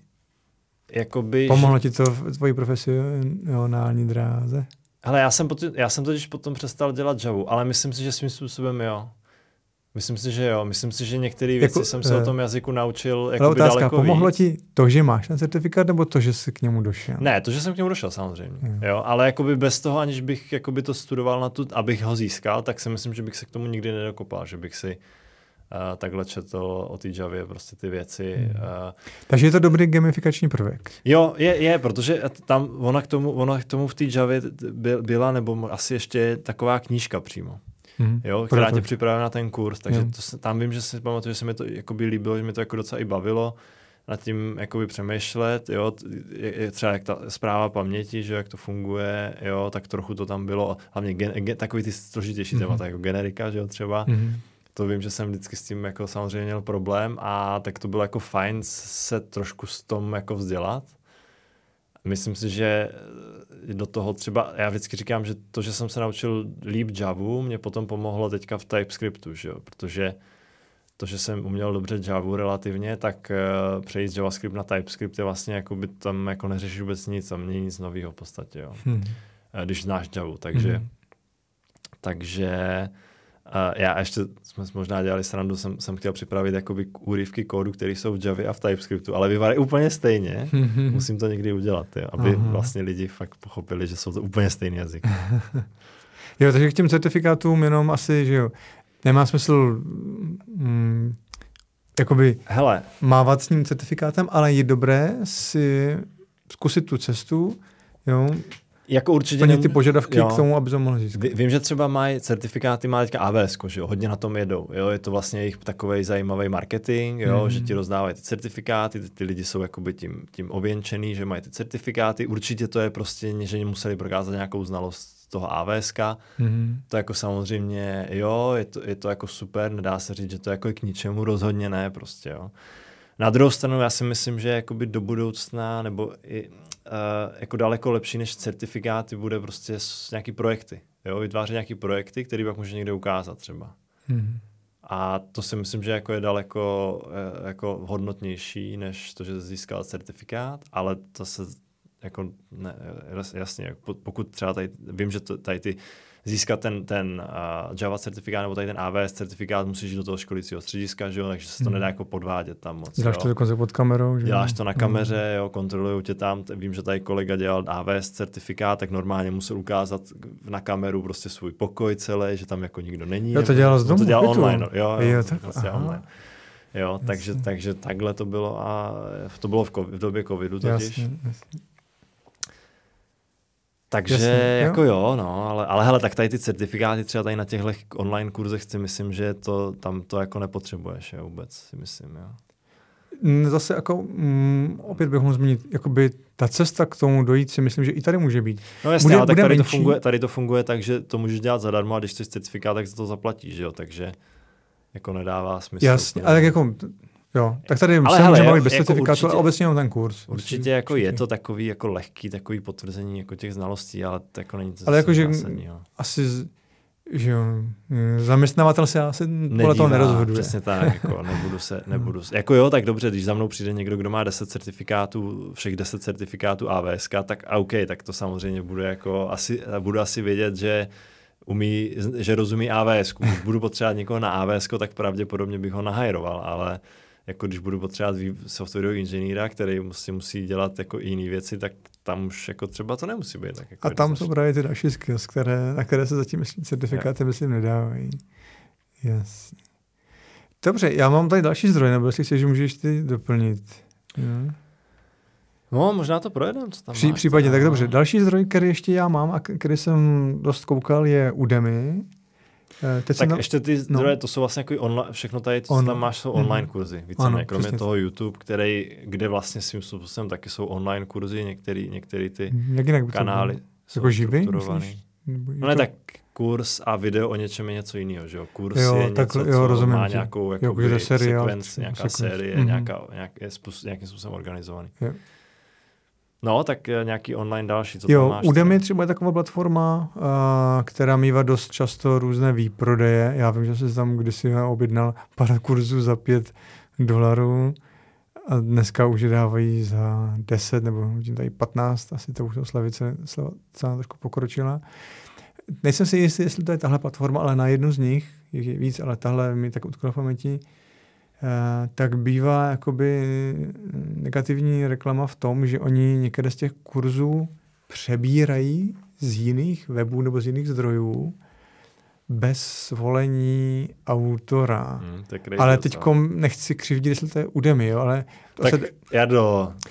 jakoby... Pomohlo ti to v tvojí profesionální dráze? Hele, já jsem totiž potom přestal dělat Javu, ale myslím si, že svým způsobem jo. Myslím si, že jo. Myslím si, že některé věci jako, jsem se o tom jazyku naučil jako by daleko víc. Pomohlo ti to, že máš ten certifikát, nebo to, že jsi k němu došel? Ne, to, že jsem k němu došel samozřejmě. Jo, ale jakoby bez toho, aniž bych jakoby to studoval na tu, abych ho získal, tak si myslím, že bych se k tomu nikdy nedokopal, že bych si takhle četl o té Javě prostě ty věci. Takže je to dobrý gamifikační prvek. Jo, je protože tam ona k tomu v té Javě byla, nebo asi ještě taková knížka přímo. Jo, která tě připravila na ten kurz, takže to, tam vím, že si pamatuju, že se mi to jakoby líbilo, že mi to jako docela i bavilo nad tím jakoby přemýšlet, jo, třeba jak ta správa paměti, že jak to funguje, jo, tak trochu to tam bylo, hlavně takový ty složitější témata, jako generika, že jo, třeba, to vím, že jsem vždycky s tím jako samozřejmě měl problém a tak to bylo jako fajn se trošku s tom jako vzdělat. Myslím si, že do toho třeba, já vždycky říkám, že to, že jsem se naučil líp Javu, mě potom pomohlo teďka v TypeScriptu, že jo? Protože to, že jsem uměl dobře Javu relativně, tak přejít z JavaScript na TypeScript je vlastně, jakoby tam jako neřešíš vůbec nic, tam není nic nového v podstatě, jo? Když znáš Javu, takže já ještě jsme možná dělali srandu, jsem chtěl připravit jakoby úryvky kódu, které jsou v Javě a v TypeScriptu, ale vypadají úplně stejně. Musím to někdy udělat, jo, aby vlastně lidi fakt pochopili, že jsou to úplně stejný jazyk. Jo, takže k těm certifikátům jenom asi, že jo, nemá smysl jakoby mávat s ním certifikátem, ale je dobré si zkusit tu cestu, jo, jako určitě plně ty požadavky k tomu, aby to mohli získat. Vím, že třeba mají certifikáty, má teďka AWS, že jo, hodně na tom jedou. Jo? Je to vlastně jejich takovej zajímavý marketing, jo? Že ti rozdávají ty certifikáty, ty lidi jsou jakoby tím ověnčený, že mají ty certifikáty. Určitě to je prostě, že museli prokázat nějakou znalost toho AWSka. To jako samozřejmě, jo, je to jako super, nedá se říct, že to jako je k ničemu, rozhodně ne prostě, jo. Na druhou stranu já si myslím, že jakoby do budoucna nebo i jako daleko lepší než certifikáty bude prostě nějaký projekty. Jo? Vytvářet nějaký projekty, který pak může někde ukázat třeba. A to si myslím, že jako je daleko jako hodnotnější než to, že získal certifikát, ale to se jako ne, jasně, pokud třeba tady, vím, že tady ty získat ten Java certifikát nebo tady ten AWS certifikát, musíš jít do toho školicího střediska, že jo, takže se to nedá jako podvádět tam moc. Děláš to dokonce pod kamerou, že? Děláš to na kameře, jo, kontrolují tě tam. Vím, že tady kolega dělal AWS certifikát, tak normálně musel ukázat na kameru prostě svůj pokoj celý, že tam jako nikdo není. Jo, to dělal z domu. To dělal online, online. Jo, takže takhle to bylo a to bylo v době covidu totiž. Jasně. Takže jasně, jako jo, no, ale hele, tak tady ty certifikáty třeba tady na těchto online kurzech si myslím, že to, tam to jako nepotřebuješ, jo, vůbec si myslím, jo. Zase jako opět bych mohl zmínit, jakoby ta cesta k tomu dojít si myslím, že i tady může být. No jasně, ale tak tady to funguje tak, že to můžeš dělat zadarmo a když chceš certifikát, tak se to zaplatíš, jo, takže jako nedává smysl. Jasně, ale tak jako... Jo, tak tady ale se můžeme bavit bez certifikátu, ale obecně jenom ten kurz. Určitě jako je to takový jako lehký, takový potvrzení jako těch znalostí, ale to jako není to zásadního. Ale asi, že jo, zaměstnavatel se asi podle toho nerozhoduje. Přesně tak, jako nebudu se, jako jo, tak dobře, když za mnou přijde někdo, kdo má 10 certifikátů, všech 10 certifikátů AWS, tak OK, tak to samozřejmě bude jako, budu asi vědět, že umí, že rozumí AWS. Když budu potřebovat někoho na AWS, tak pravděpodobně bych ho nahajroval, ale jako když budu potřebovat softwarového inženýra, který musí dělat jako jiné věci, tak tam už jako třeba to nemusí být. Tak jako a tam jsou právě ty další skills, na které se zatím certifikáty, myslím, nedávají. Jasně. Dobře, já mám tady další zdroj, nebo jestli chceš, že můžeš ty doplnit. Jo. No, možná to projedeme, co tam máš. Případně, tak dobře. Další zdroj, který ještě já mám a který jsem dost koukal, je Udemy. Ještě ty zdroje, to jsou vlastně jako online, všechno tady, co tam máš, jsou online kurzy. Víceméně, kromě toho YouTube, kde vlastně svým způsobem taky jsou online kurzy, některé ty kanály jsou jako strukturované. No ne, tak kurz a video o něčem je něco jiného, že jo? Kurz je něco, co má nějakou sekvenci, nějaká série, nějakým způsobem organizovaný. No, tak nějaký online další, co tam máš? Jo, Udemy třeba je taková platforma, která mívá dost často různé výprodeje. Já vím, že jsem tam kdysi objednal pár kurzů za $5 a dneska už je dávají za 10 nebo tady 15, asi to už to sleva trošku pokročila. Nejsem si jistý, jestli to je tahle platforma, ale na jednu z nich jich je víc, ale tahle mi tak utkla v paměti, tak bývá jakoby negativní reklama v tom, že oni některé z těch kurzů přebírají z jiných webů nebo z jiných zdrojů bez volení autora. Ale teďkom nechci křivdit, jestli to je Udemy, jo, ale...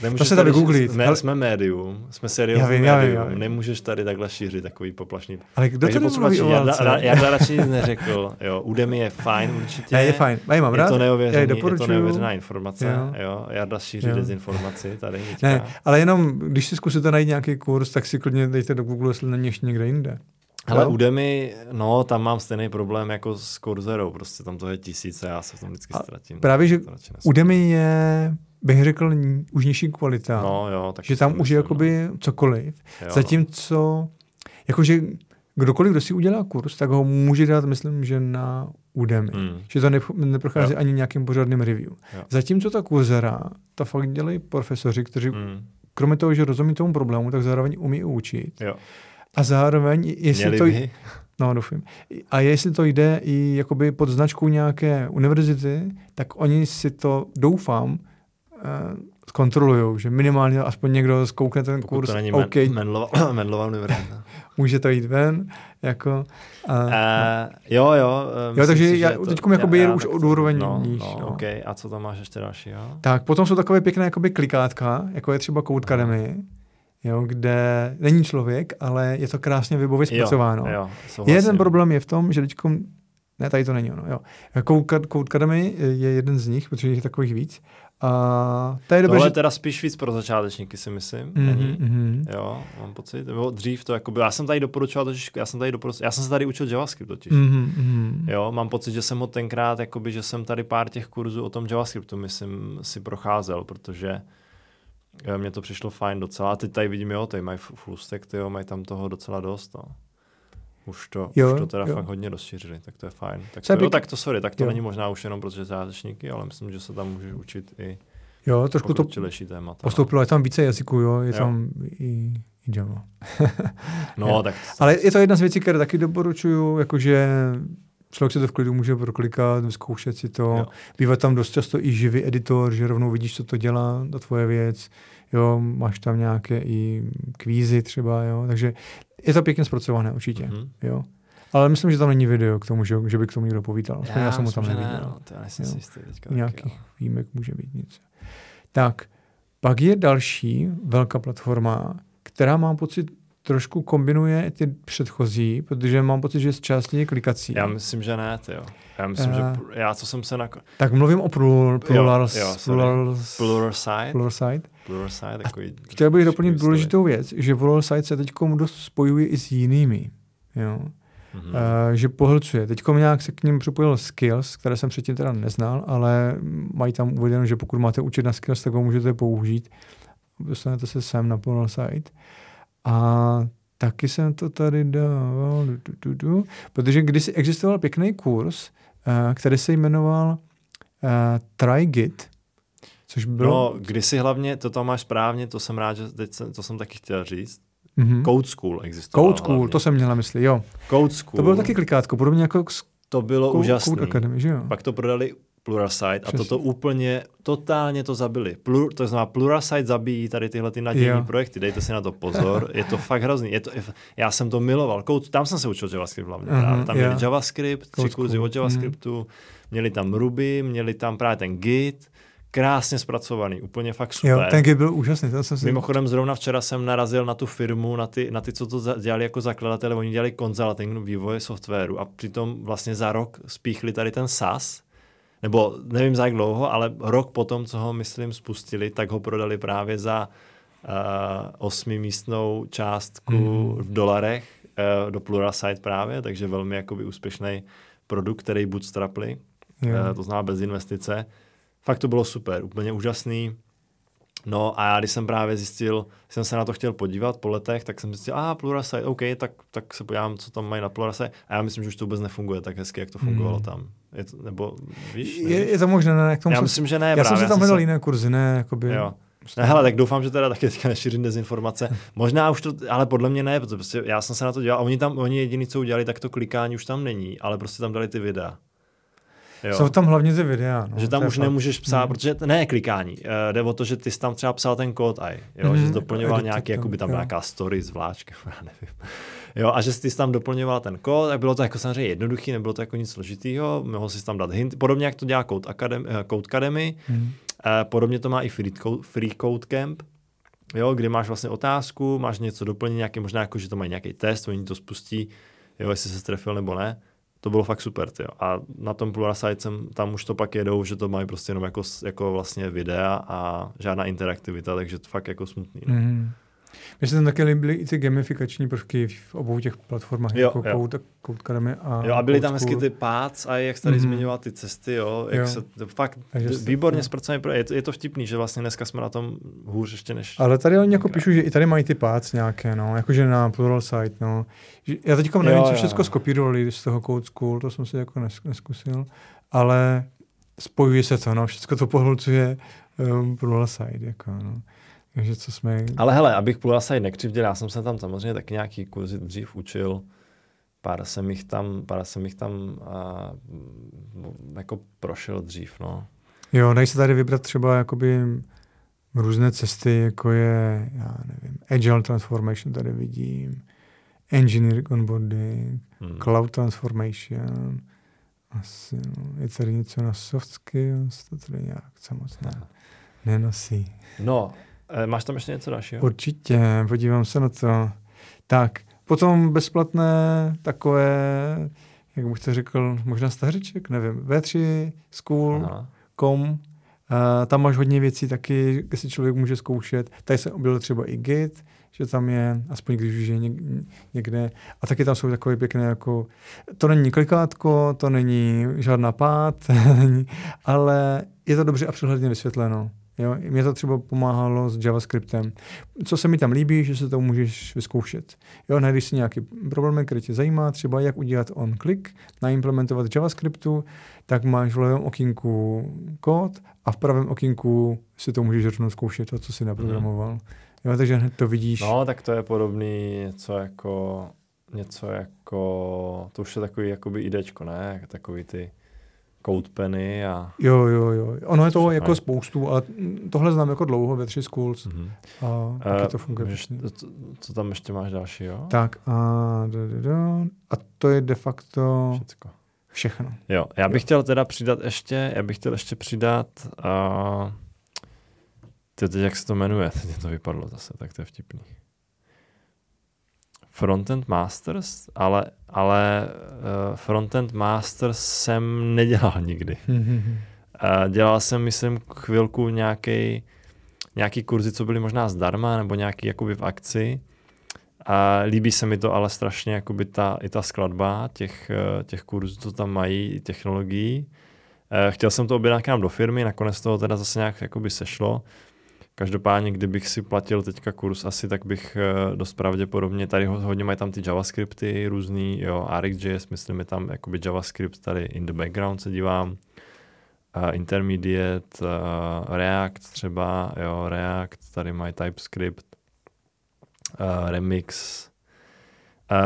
Nemůžeš to tady googlit. Jsme médium, jsme seriózní médium, nemůžeš tady takhle šířit takový poplašný... Ale kdo to nemluví o válce? Já radši nic neřekl. Jo, Udemy je fajn určitě. Já je fajn, já ji mám rád. Je to neověřená informace. Jo. Jarda šíří dezinformaci tady. Ne, ale jenom, když si zkusíte najít nějaký kurz, tak si klidně dejte do Google, jestli není ještě někde jinde. Ale Udemy, no, tam mám stejný problém jako s Courserou, prostě tam to je tisíce, já se v tom vždycky ztratím. Právě, že Udemy je, bych řekl, už nižší kvalita, no, jo, tak že tam už je jakoby cokoliv, jo, zatímco, jakože kdokoliv, kdo si udělá kurz, tak ho může dát, myslím, že na Udemy, že to neprochází ani nějakým pořádným review. Jo. Zatímco ta Coursera, ta fakt dělají profesoři, kteří, kromě toho, že rozumí tomu problému, tak zároveň umí učit. Jo. A zároveň, jestli to, doufím. A jestli to jde i jakoby pod značkou nějaké univerzity, tak oni si to, doufám, zkontrolujou, že minimálně aspoň někdo zkoukne ten kurz. To není Menlova univerzita. Může to jít ven, jako... takže já teďkom jakoby jedu už od úroveň níž. Okay. A co tam máš ještě dalšího? Tak potom jsou takové pěkné jakoby klikátka, jako je třeba Codecademy, jo, kde není člověk, ale je to krásně webově zpracováno. Jeden problém je v tom, že teďkom... Ne, tady to není ono. Jo. Codecademy je jeden z nich, protože je takových víc. A je dobře, tohle že... teda spíš víc pro začátečníky, si myslím. Jo, mám pocit. Bylo dřív to jakoby... Já jsem se tady učil JavaScript totiž. Jo, mám pocit, že jsem ho tenkrát, jakoby, že jsem tady pár těch kurzů o tom JavaScriptu, myslím, si procházel, protože... Mně to přišlo fajn docela. A teď tady vidím, tady mají full stack, mají tam toho docela dost. No. Už to fakt hodně rozšířili, tak to je fajn. Tak to není možná už jenom pro začátečníky, ale myslím, že se tam můžeš učit i trošku to témata. Postoupilo, je tam více jazyků, tam i Java. Ale je to jedna z věcí, které taky doporučuju, jakože člověk se to v klidu může proklikat, vyzkoušet si to. Bývá tam dost často i živý editor, že rovnou vidíš, co to dělá, ta tvoje věc. Jo, máš tam nějaké i kvízy třeba, takže je to pěkně zpracované určitě. Ale myslím, že tam není video k tomu, že by k tomu někdo povítal. Já jsem ho tam neviděl. Nějakých výjimek může být nic. Tak, pak je další velká platforma, která mám pocit, trošku kombinuje ty předchozí, protože mám pocit, že je z části klikací. Já myslím, že ne, Já myslím, že já co jsem se na... Tak mluvím o Pluralsight. Chtěl bych doplnit důležitou věc, že Pluralsight se teďkom dost spojuje i s jinými. Jo. Že pohlcuje. Teďkom nějak se k ním připojil skills, které jsem předtím teda neznal, ale mají tam uvedeno, že pokud máte učit na skills, tak ho můžete použít. Dostanete se sem na Pluralsight. A taky jsem to tady dával, protože když existoval pěkný kurz, který se jmenoval Try Git, což bylo... No, kdysi hlavně, to tam máš správně, to jsem rád, že to jsem taky chtěl říct. Code School existoval. Code School, hlavně. To jsem měla mysli, Code School. To bylo taky klikátko, podobně jako to bylo úžasný. Codecademy, že jo? Pak to prodali Pluralsight a toto úplně, totálně to zabili. To znamená, Pluralsight zabíjí tady tyhle ty nadějní projekty, dejte si na to pozor, je to fakt hrozný. Já jsem to miloval, tam jsem se učil JavaScript hlavně, tam měli JavaScript, 3 kurzy od JavaScriptu, měli tam Ruby, měli tam právě ten Git, krásně zpracovaný, úplně fakt super. Ten Git byl úžasný. Mimochodem zrovna včera jsem narazil na tu firmu, na ty, co to dělali jako zakladatele, oni dělali konzulting vývoje softwaru a přitom vlastně za rok spíchli tady ten SaaS, nebo nevím za jak dlouho, ale rok potom, co ho, myslím, spustili, tak ho prodali právě za 8místnou částku v dolarech do Pluralsight právě, takže velmi jakoby úspěšný produkt, který bootstrapli, to znamená bez investice. Fakt to bylo super, úplně úžasný. No a já, když jsem právě zjistil, jsem se na to chtěl podívat po letech, tak jsem zjistil, Pluralsight, OK, tak se podívám, co tam mají na Pluralsight. A já myslím, že už to vůbec nefunguje tak hezky, jak to fungovalo tam. Je to, nebo, víš? Je to možné, ne? Já myslím, že ne. Já jsem si tam hledal jiné kurzy, ne? Jakoby, Hele, tak doufám, že teda taky teďka nešířím dezinformace. Možná už to, ale podle mě ne, protože prostě já jsem se na to dělal a oni jediný, co udělali, tak to klikání už tam není, ale prostě tam dali ty videa. Jo. Jsou tam hlavně ty videa. No, že tam už fakt nemůžeš psát, protože ne klikání. Jde o to, že ty jsi tam třeba psal ten kód aj, jo, že jsi doplňoval nějaký, jakoby tam nějaká story s vláčkem, já nevím. Jo, a že jsi tam doplňoval ten kód, tak bylo to jako samozřejmě jednoduchý, nebylo to jako nic složitýho, mohl jsi tam dát hint, podobně jak to dělá Codecademy, podobně to má i Free Code Camp, jo, kde máš vlastně otázku, máš něco doplnění, nějaký, možná jako, že to mají nějaký test, oni to spustí, jo, jestli se strefil nebo ne. To bylo fakt super, tyjo. A na tom Pluralsight tam už to pak jedou, že to mají prostě jenom jako vlastně videa a žádná interaktivita, takže to fakt jako smutný. No. Mm-hmm. Mně se tam také líbily i ty gamifikační prvky v obou těch platformách, jo, jako Codecademy a jo, a byly tam hezky ty paths a jak tady zmiňoval ty cesty, jo, jak jo. Se to fakt výborně zpracovaný, je to vtipný, že vlastně dneska jsme na tom hůř ještě než... Ale tady oni jako píšu, že i tady mají ty paths nějaké, no, jakože na Pluralsight, no. Já teďka nevím, co všechno skopírovali z toho Code School, to jsem si jako neskusil, ale spojuje se to, no, všechno to pohlcuje Pluralsight, jako, no. Takže co jsme... Ale hele, abych Pluralsight nekřivděl, já jsem se tam samozřejmě taky nějaký kurzy dřív učil, pár jsem jich tam jako prošel dřív, no. Jo, dají se tady vybrat třeba jakoby různé cesty, jako je, já nevím, Agile Transformation tady vidím, Engineering Onboarding, Cloud Transformation, asi, no, je tady něco na Soft Skills, to tady nějak samozřejmě nenosí. No, máš tam ještě něco dalšího? Určitě, podívám se na to. Tak, potom bezplatné takové, jak bych to řekl, možná stařeček, nevím, V3, school.com, tam máš hodně věcí taky, kde si člověk může zkoušet. Tady se objevil třeba i Git, že tam je, aspoň když už je někde. A taky tam jsou takové pěkné, jako, to není klikátko, to není žádná pád, ale je to dobře a přehledně vysvětleno. Jo, mě to třeba pomáhalo s JavaScriptem. Co se mi tam líbí, že se to můžeš vyzkoušet. Jo, najdeš si nějaký problém, který tě zajímá, třeba jak udělat on-click, naimplementovat JavaScriptu, tak máš v levém okýnku kód a v pravém okýnku si to můžeš rovnou zkoušet, to, co jsi naprogramoval. Jo, takže hned to vidíš. No, tak to je podobný něco jako to už je takový jakoby idečko, ne? Takový ty... Codepeny a... Jo. Ono je toho jako spoustu a tohle znám jako dlouho ve 3 schools. A taky to funguje. Co tam ještě máš dalšího? Tak a to je de facto všechno. Jo, já bych chtěl teda přidat ještě, teď jak se to jmenuje, teď mě to vypadlo zase, tak to je vtipný. Frontend Masters, ale Frontend Masters jsem nedělal nikdy. Dělal jsem, myslím, chvilku nějaký kurzy, co byly možná zdarma, nebo nějaký jakoby v akci. Líbí se mi to ale strašně jakoby ta skladba těch kurzů, co tam mají, technologií. Chtěl jsem to objednat k nám do firmy, nakonec toho teda zase nějak jakoby sešlo. Každopádně, kdybych si platil teďka kurz asi, tak bych dost pravděpodobně, tady hodně mají tam ty JavaScripty různý, jo, RxJS, myslím, je tam jakoby JavaScript, tady in the background se dívám, intermediate, React třeba, jo, React, tady mají TypeScript, Remix.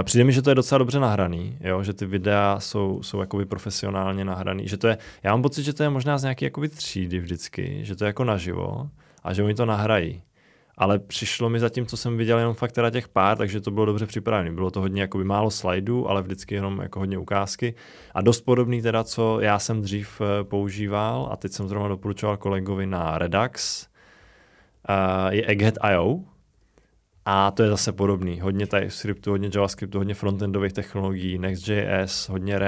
Přijde mi, že to je docela dobře nahraný, jo, že ty videa jsou jakoby profesionálně nahraný, že to je, já mám pocit, že to je možná z nějaký jakoby třídy vždycky, že to je jako naživo, a že oni to nahrají. Ale přišlo mi zatím, co jsem viděl, jenom fakt teda těch pár, takže to bylo dobře připravené. Bylo to hodně jakoby málo slajdů, ale vždycky jenom jako hodně ukázky. A dost podobný teda, co já jsem dřív používal a teď jsem zrovna doporučoval kolegovi na Redux, je Egghead.io. A to je zase podobný. Hodně TypeScriptu, hodně JavaScriptu, hodně frontendových technologií, Next.js, hodně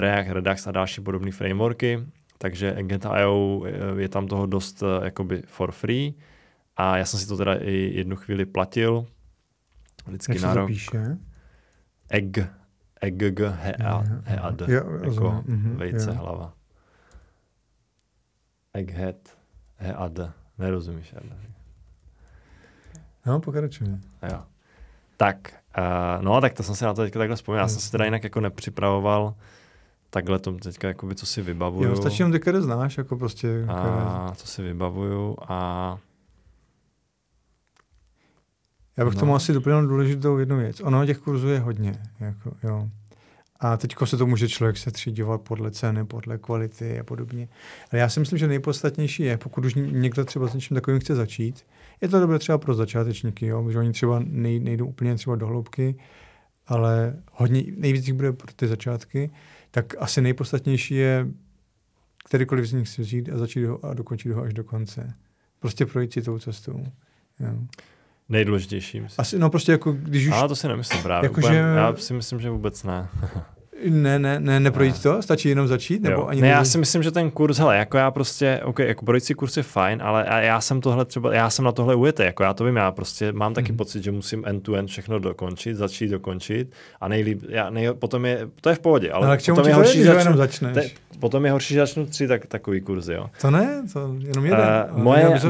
React, Redux a další podobné frameworky. Takže Egghead.io je tam toho dost jakoby for free a já jsem si to teda i jednu chvíli platil vždycky na rok. Jak se to píše? Egg, jako vejce hlava. Egghead, head, nerozumíš. No, pokračujeme. Jo. Tak, tak to jsem si na to teďka takhle vzpomněl. Já jsem si teda jinak jako nepřipravoval Takhle to teďka, jakoby, co si vybavuju. Jo, stačí jenom Docker znáš, jako prostě. A co si vybavuju a... Já bych tomu asi doplnil důležitou jednu věc. Ono těch kurzů je hodně. Jako, jo. A teďko se to může člověk setřídovat podle ceny, podle kvality a podobně. Ale já si myslím, že nejpodstatnější je, pokud už někdo třeba s něčím takovým chce začít, je to dobré třeba pro začátečníky, jo, protože oni třeba nejdou úplně třeba do hloubky, ale hodně, nejvíc jich bude pro ty začátky, tak asi nejpodstatnější je kterýkoliv z nich si vzít a začít ho a dokončit ho až do konce. Prostě projít si tou cestou. Jo. Nejdůležitější. Myslím. Asi, no prostě jako když už... Ale to si nemyslím právě. Jako úplně, že... Já si myslím, že vůbec ne. ne, neprojít to? Stačí jenom začít? Nebo ani ne, já si myslím, že ten kurz, hele, jako já prostě, ok, jako projít si kurz je fajn, ale já jsem tohle třeba, já jsem na tohle ujetý, jako já to vím, já prostě mám taky pocit, že musím end-to-end všechno dokončit, začít dokončit a nejlíp, potom je, to je v pohodě, ale potom je horší, že začnu 3 takový kurzy, jo. To ne, to jenom jeden.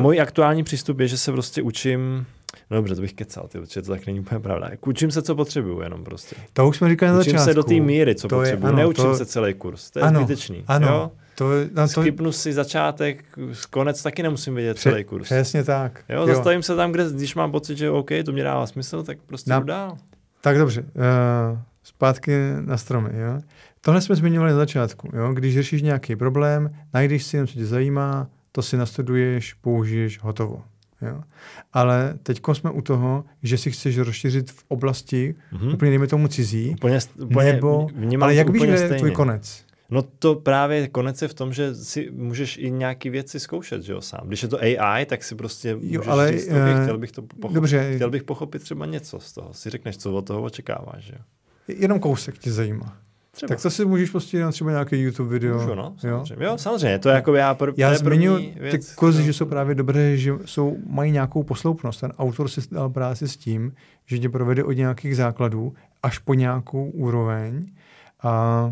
Můj aktuální přístup je, že se prostě učím. No dobře, to bych kecal, určitě to tak není úplně pravda. Učím se, co potřebuju, jenom prostě. To už jsme říkali na začátku. Učím se do té míry, co potřebuju. Neučím se celý kurz, to je zbytečný. Ano, skipnu si začátek, konec taky nemusím vědět celý kurz. Přesně tak. Jo, zastavím se tam, kde, když mám pocit, že OK, to mě dává smysl, tak prostě jdu dál. Tak dobře, zpátky na stromy. Jo? Tohle jsme zmiňovali na začátku. Jo? Když řešíš nějaký problém, najdeš si něco, co tě zajímá, to si nastuduješ, použiješ, hotovo. Jo. Ale teďko jsme u toho, že si chceš rozšířit v oblasti úplně nejme tomu cizí, úplně, nebo, ale jak víš, že je tvůj konec? No to právě konec je v tom, že si můžeš i nějaký věci zkoušet, že jo, sám. Když je to AI, tak si prostě můžeš říct, chtěl bych pochopit třeba něco z toho. Si řekneš, co od toho očekáváš, že jo. Jenom kousek tě zajímá. Třeba. Tak to si můžeš prostě jenom třeba nějaký YouTube video. Můžu, no, samozřejmě. Jo? Jo, samozřejmě, to je jako já zmiňuji ty kurzy, že jsou právě dobré, že mají nějakou posloupnost. Ten autor si dal práci s tím, že tě provede od nějakých základů až po nějakou úroveň a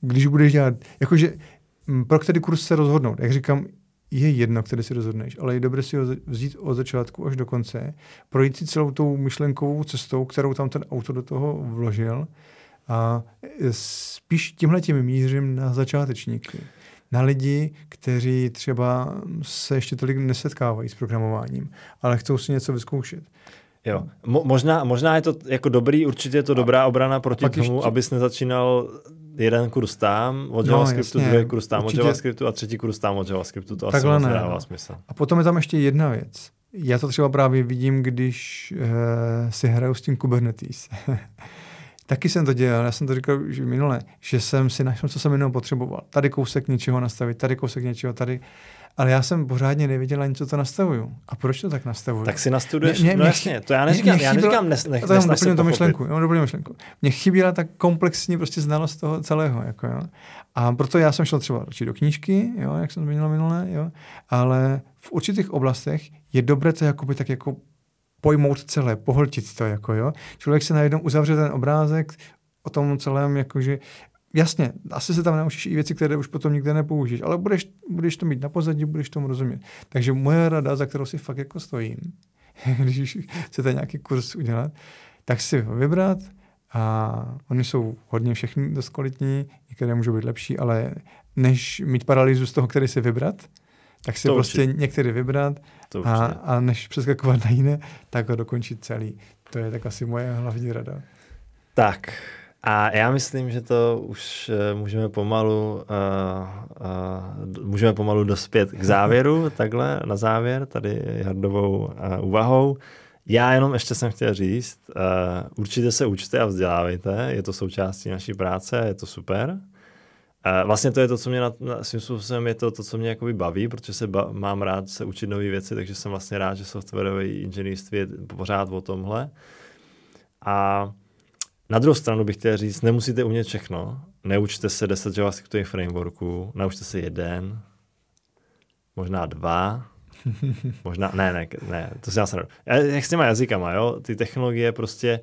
když budeš dělat, jakože pro který kurz se rozhodnout, jak říkám, je jedno, který si rozhodneš, ale je dobré si ho vzít od začátku až do konce, projít si celou tou myšlenkovou cestou, kterou tam ten autor do toho vložil a spíš tímhletím mířím na začátečníky, na lidi, kteří třeba se ještě tolik nesetkávají s programováním, ale chcou si něco vyzkoušet. Jo. Možná je to jako dobrý, určitě je to dobrá obrana proti tomu, ještě... abys nezačínal jeden kurz tam od JavaScriptu, druhý kurz tam určitě... od JavaScriptu a třetí kurz tam od JavaScriptu. To takhle asi nedává smysl. A potom je tam ještě jedna věc. Já to třeba právě vidím, když si hraju s tím Kubernetes. Taky jsem to dělal, já jsem to říkal už minule, že jsem si našel, co jsem jenom potřeboval. Tady kousek něčeho nastavit, tady kousek něčeho, tady... Ale já jsem pořádně nevěděl ani, co to nastavuju. A proč to tak nastavuju? Tak si nastuduješ, no jasně, to já neříkám, nesnaž se pochopit. Já mám dobrý myšlenku. Mně chyběla ta komplexní prostě znalost toho celého. Jako, jo. A proto já jsem šel třeba radši do knížky, jo, jak jsem zmínil minule, jo. Ale v určitých oblastech je dobré to jakoby tak jako pojmout celé, pohltit to. Jako, jo. Člověk se najednou uzavře ten obrázek o tom celém, jakože... Jasně, asi se tam naučíš i věci, které už potom nikde nepoužiješ, ale budeš to mít na pozadí, budeš tomu rozumět. Takže moje rada, za kterou si fakt jako stojím, když chcete nějaký kurz udělat, tak si ho vybrat a oni jsou hodně všechny dost kvalitní, některé můžou být lepší, ale než mít paralýzu z toho, který si vybrat, tak si to prostě některý vybrat a než přeskakovat na jiné, tak ho dokončit celý. To je tak asi moje hlavní rada. Tak... A já myslím, že to už můžeme pomalu dospět k závěru, takhle na závěr, tady Hardovou úvahou. Já jenom ještě jsem chtěl říct, určitě se učte a vzdělávejte, je to součástí naší práce, je to super. Vlastně to je to, co mě svým způsobem je to, co mě jakoby baví, protože mám rád se učit nové věci, takže jsem vlastně rád, že softwarové inženýrství je pořád o tomhle. A na druhou stranu bych chtěl říct, nemusíte umět všechno. Neučte se 10 JavaScriptových frameworků, naučte se 1, možná 2, možná, ne, to si následuji. Jak s těma jazykama, jo, ty technologie prostě,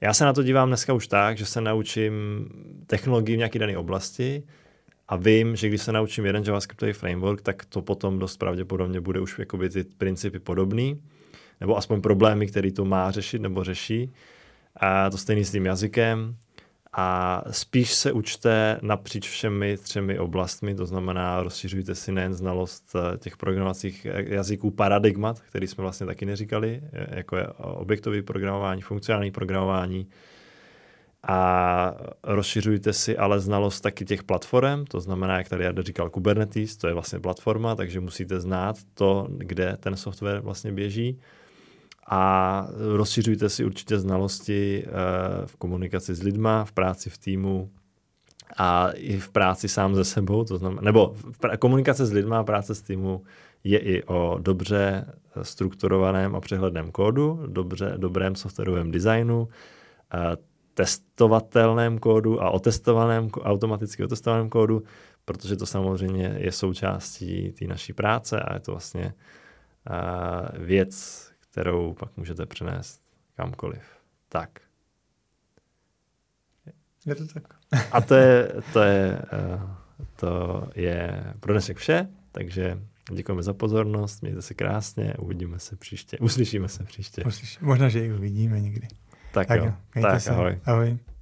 já se na to dívám dneska už tak, že se naučím technologii v nějaké dané oblasti a vím, že když se naučím 1 JavaScriptový framework, tak to potom dost pravděpodobně bude už jakoby ty principy podobný, nebo aspoň problémy, který to má řešit nebo řeší. A to stejný s tím jazykem a spíš se učte napříč všemi 3 oblastmi, to znamená rozšiřujte si nejen znalost těch programovacích jazyků paradigmat, který jsme vlastně taky neříkali, jako je objektové programování, funkcionální programování, a rozšiřujte si ale znalost taky těch platform, to znamená, jak tady Jarda říkal, Kubernetes, to je vlastně platforma, takže musíte znát to, kde ten software vlastně běží. A rozšiřujte si určitě znalosti v komunikaci s lidma, v práci v týmu a i v práci sám se sebou. To znamená, nebo komunikace s lidma a práce s týmu je i o dobře strukturovaném a přehledném kódu, dobrém softwarovém designu, testovatelném kódu a automaticky otestovaném kódu, protože to samozřejmě je součástí té naší práce a je to vlastně věc, kterou pak můžete přenést kamkoliv. Tak. Je to tak. A to je pro dnešek vše, takže děkujeme za pozornost, mějte se krásně, uslyšíme se příště. Možná, že ji uvidíme někdy. Tak jo, mějte se. Ahoj.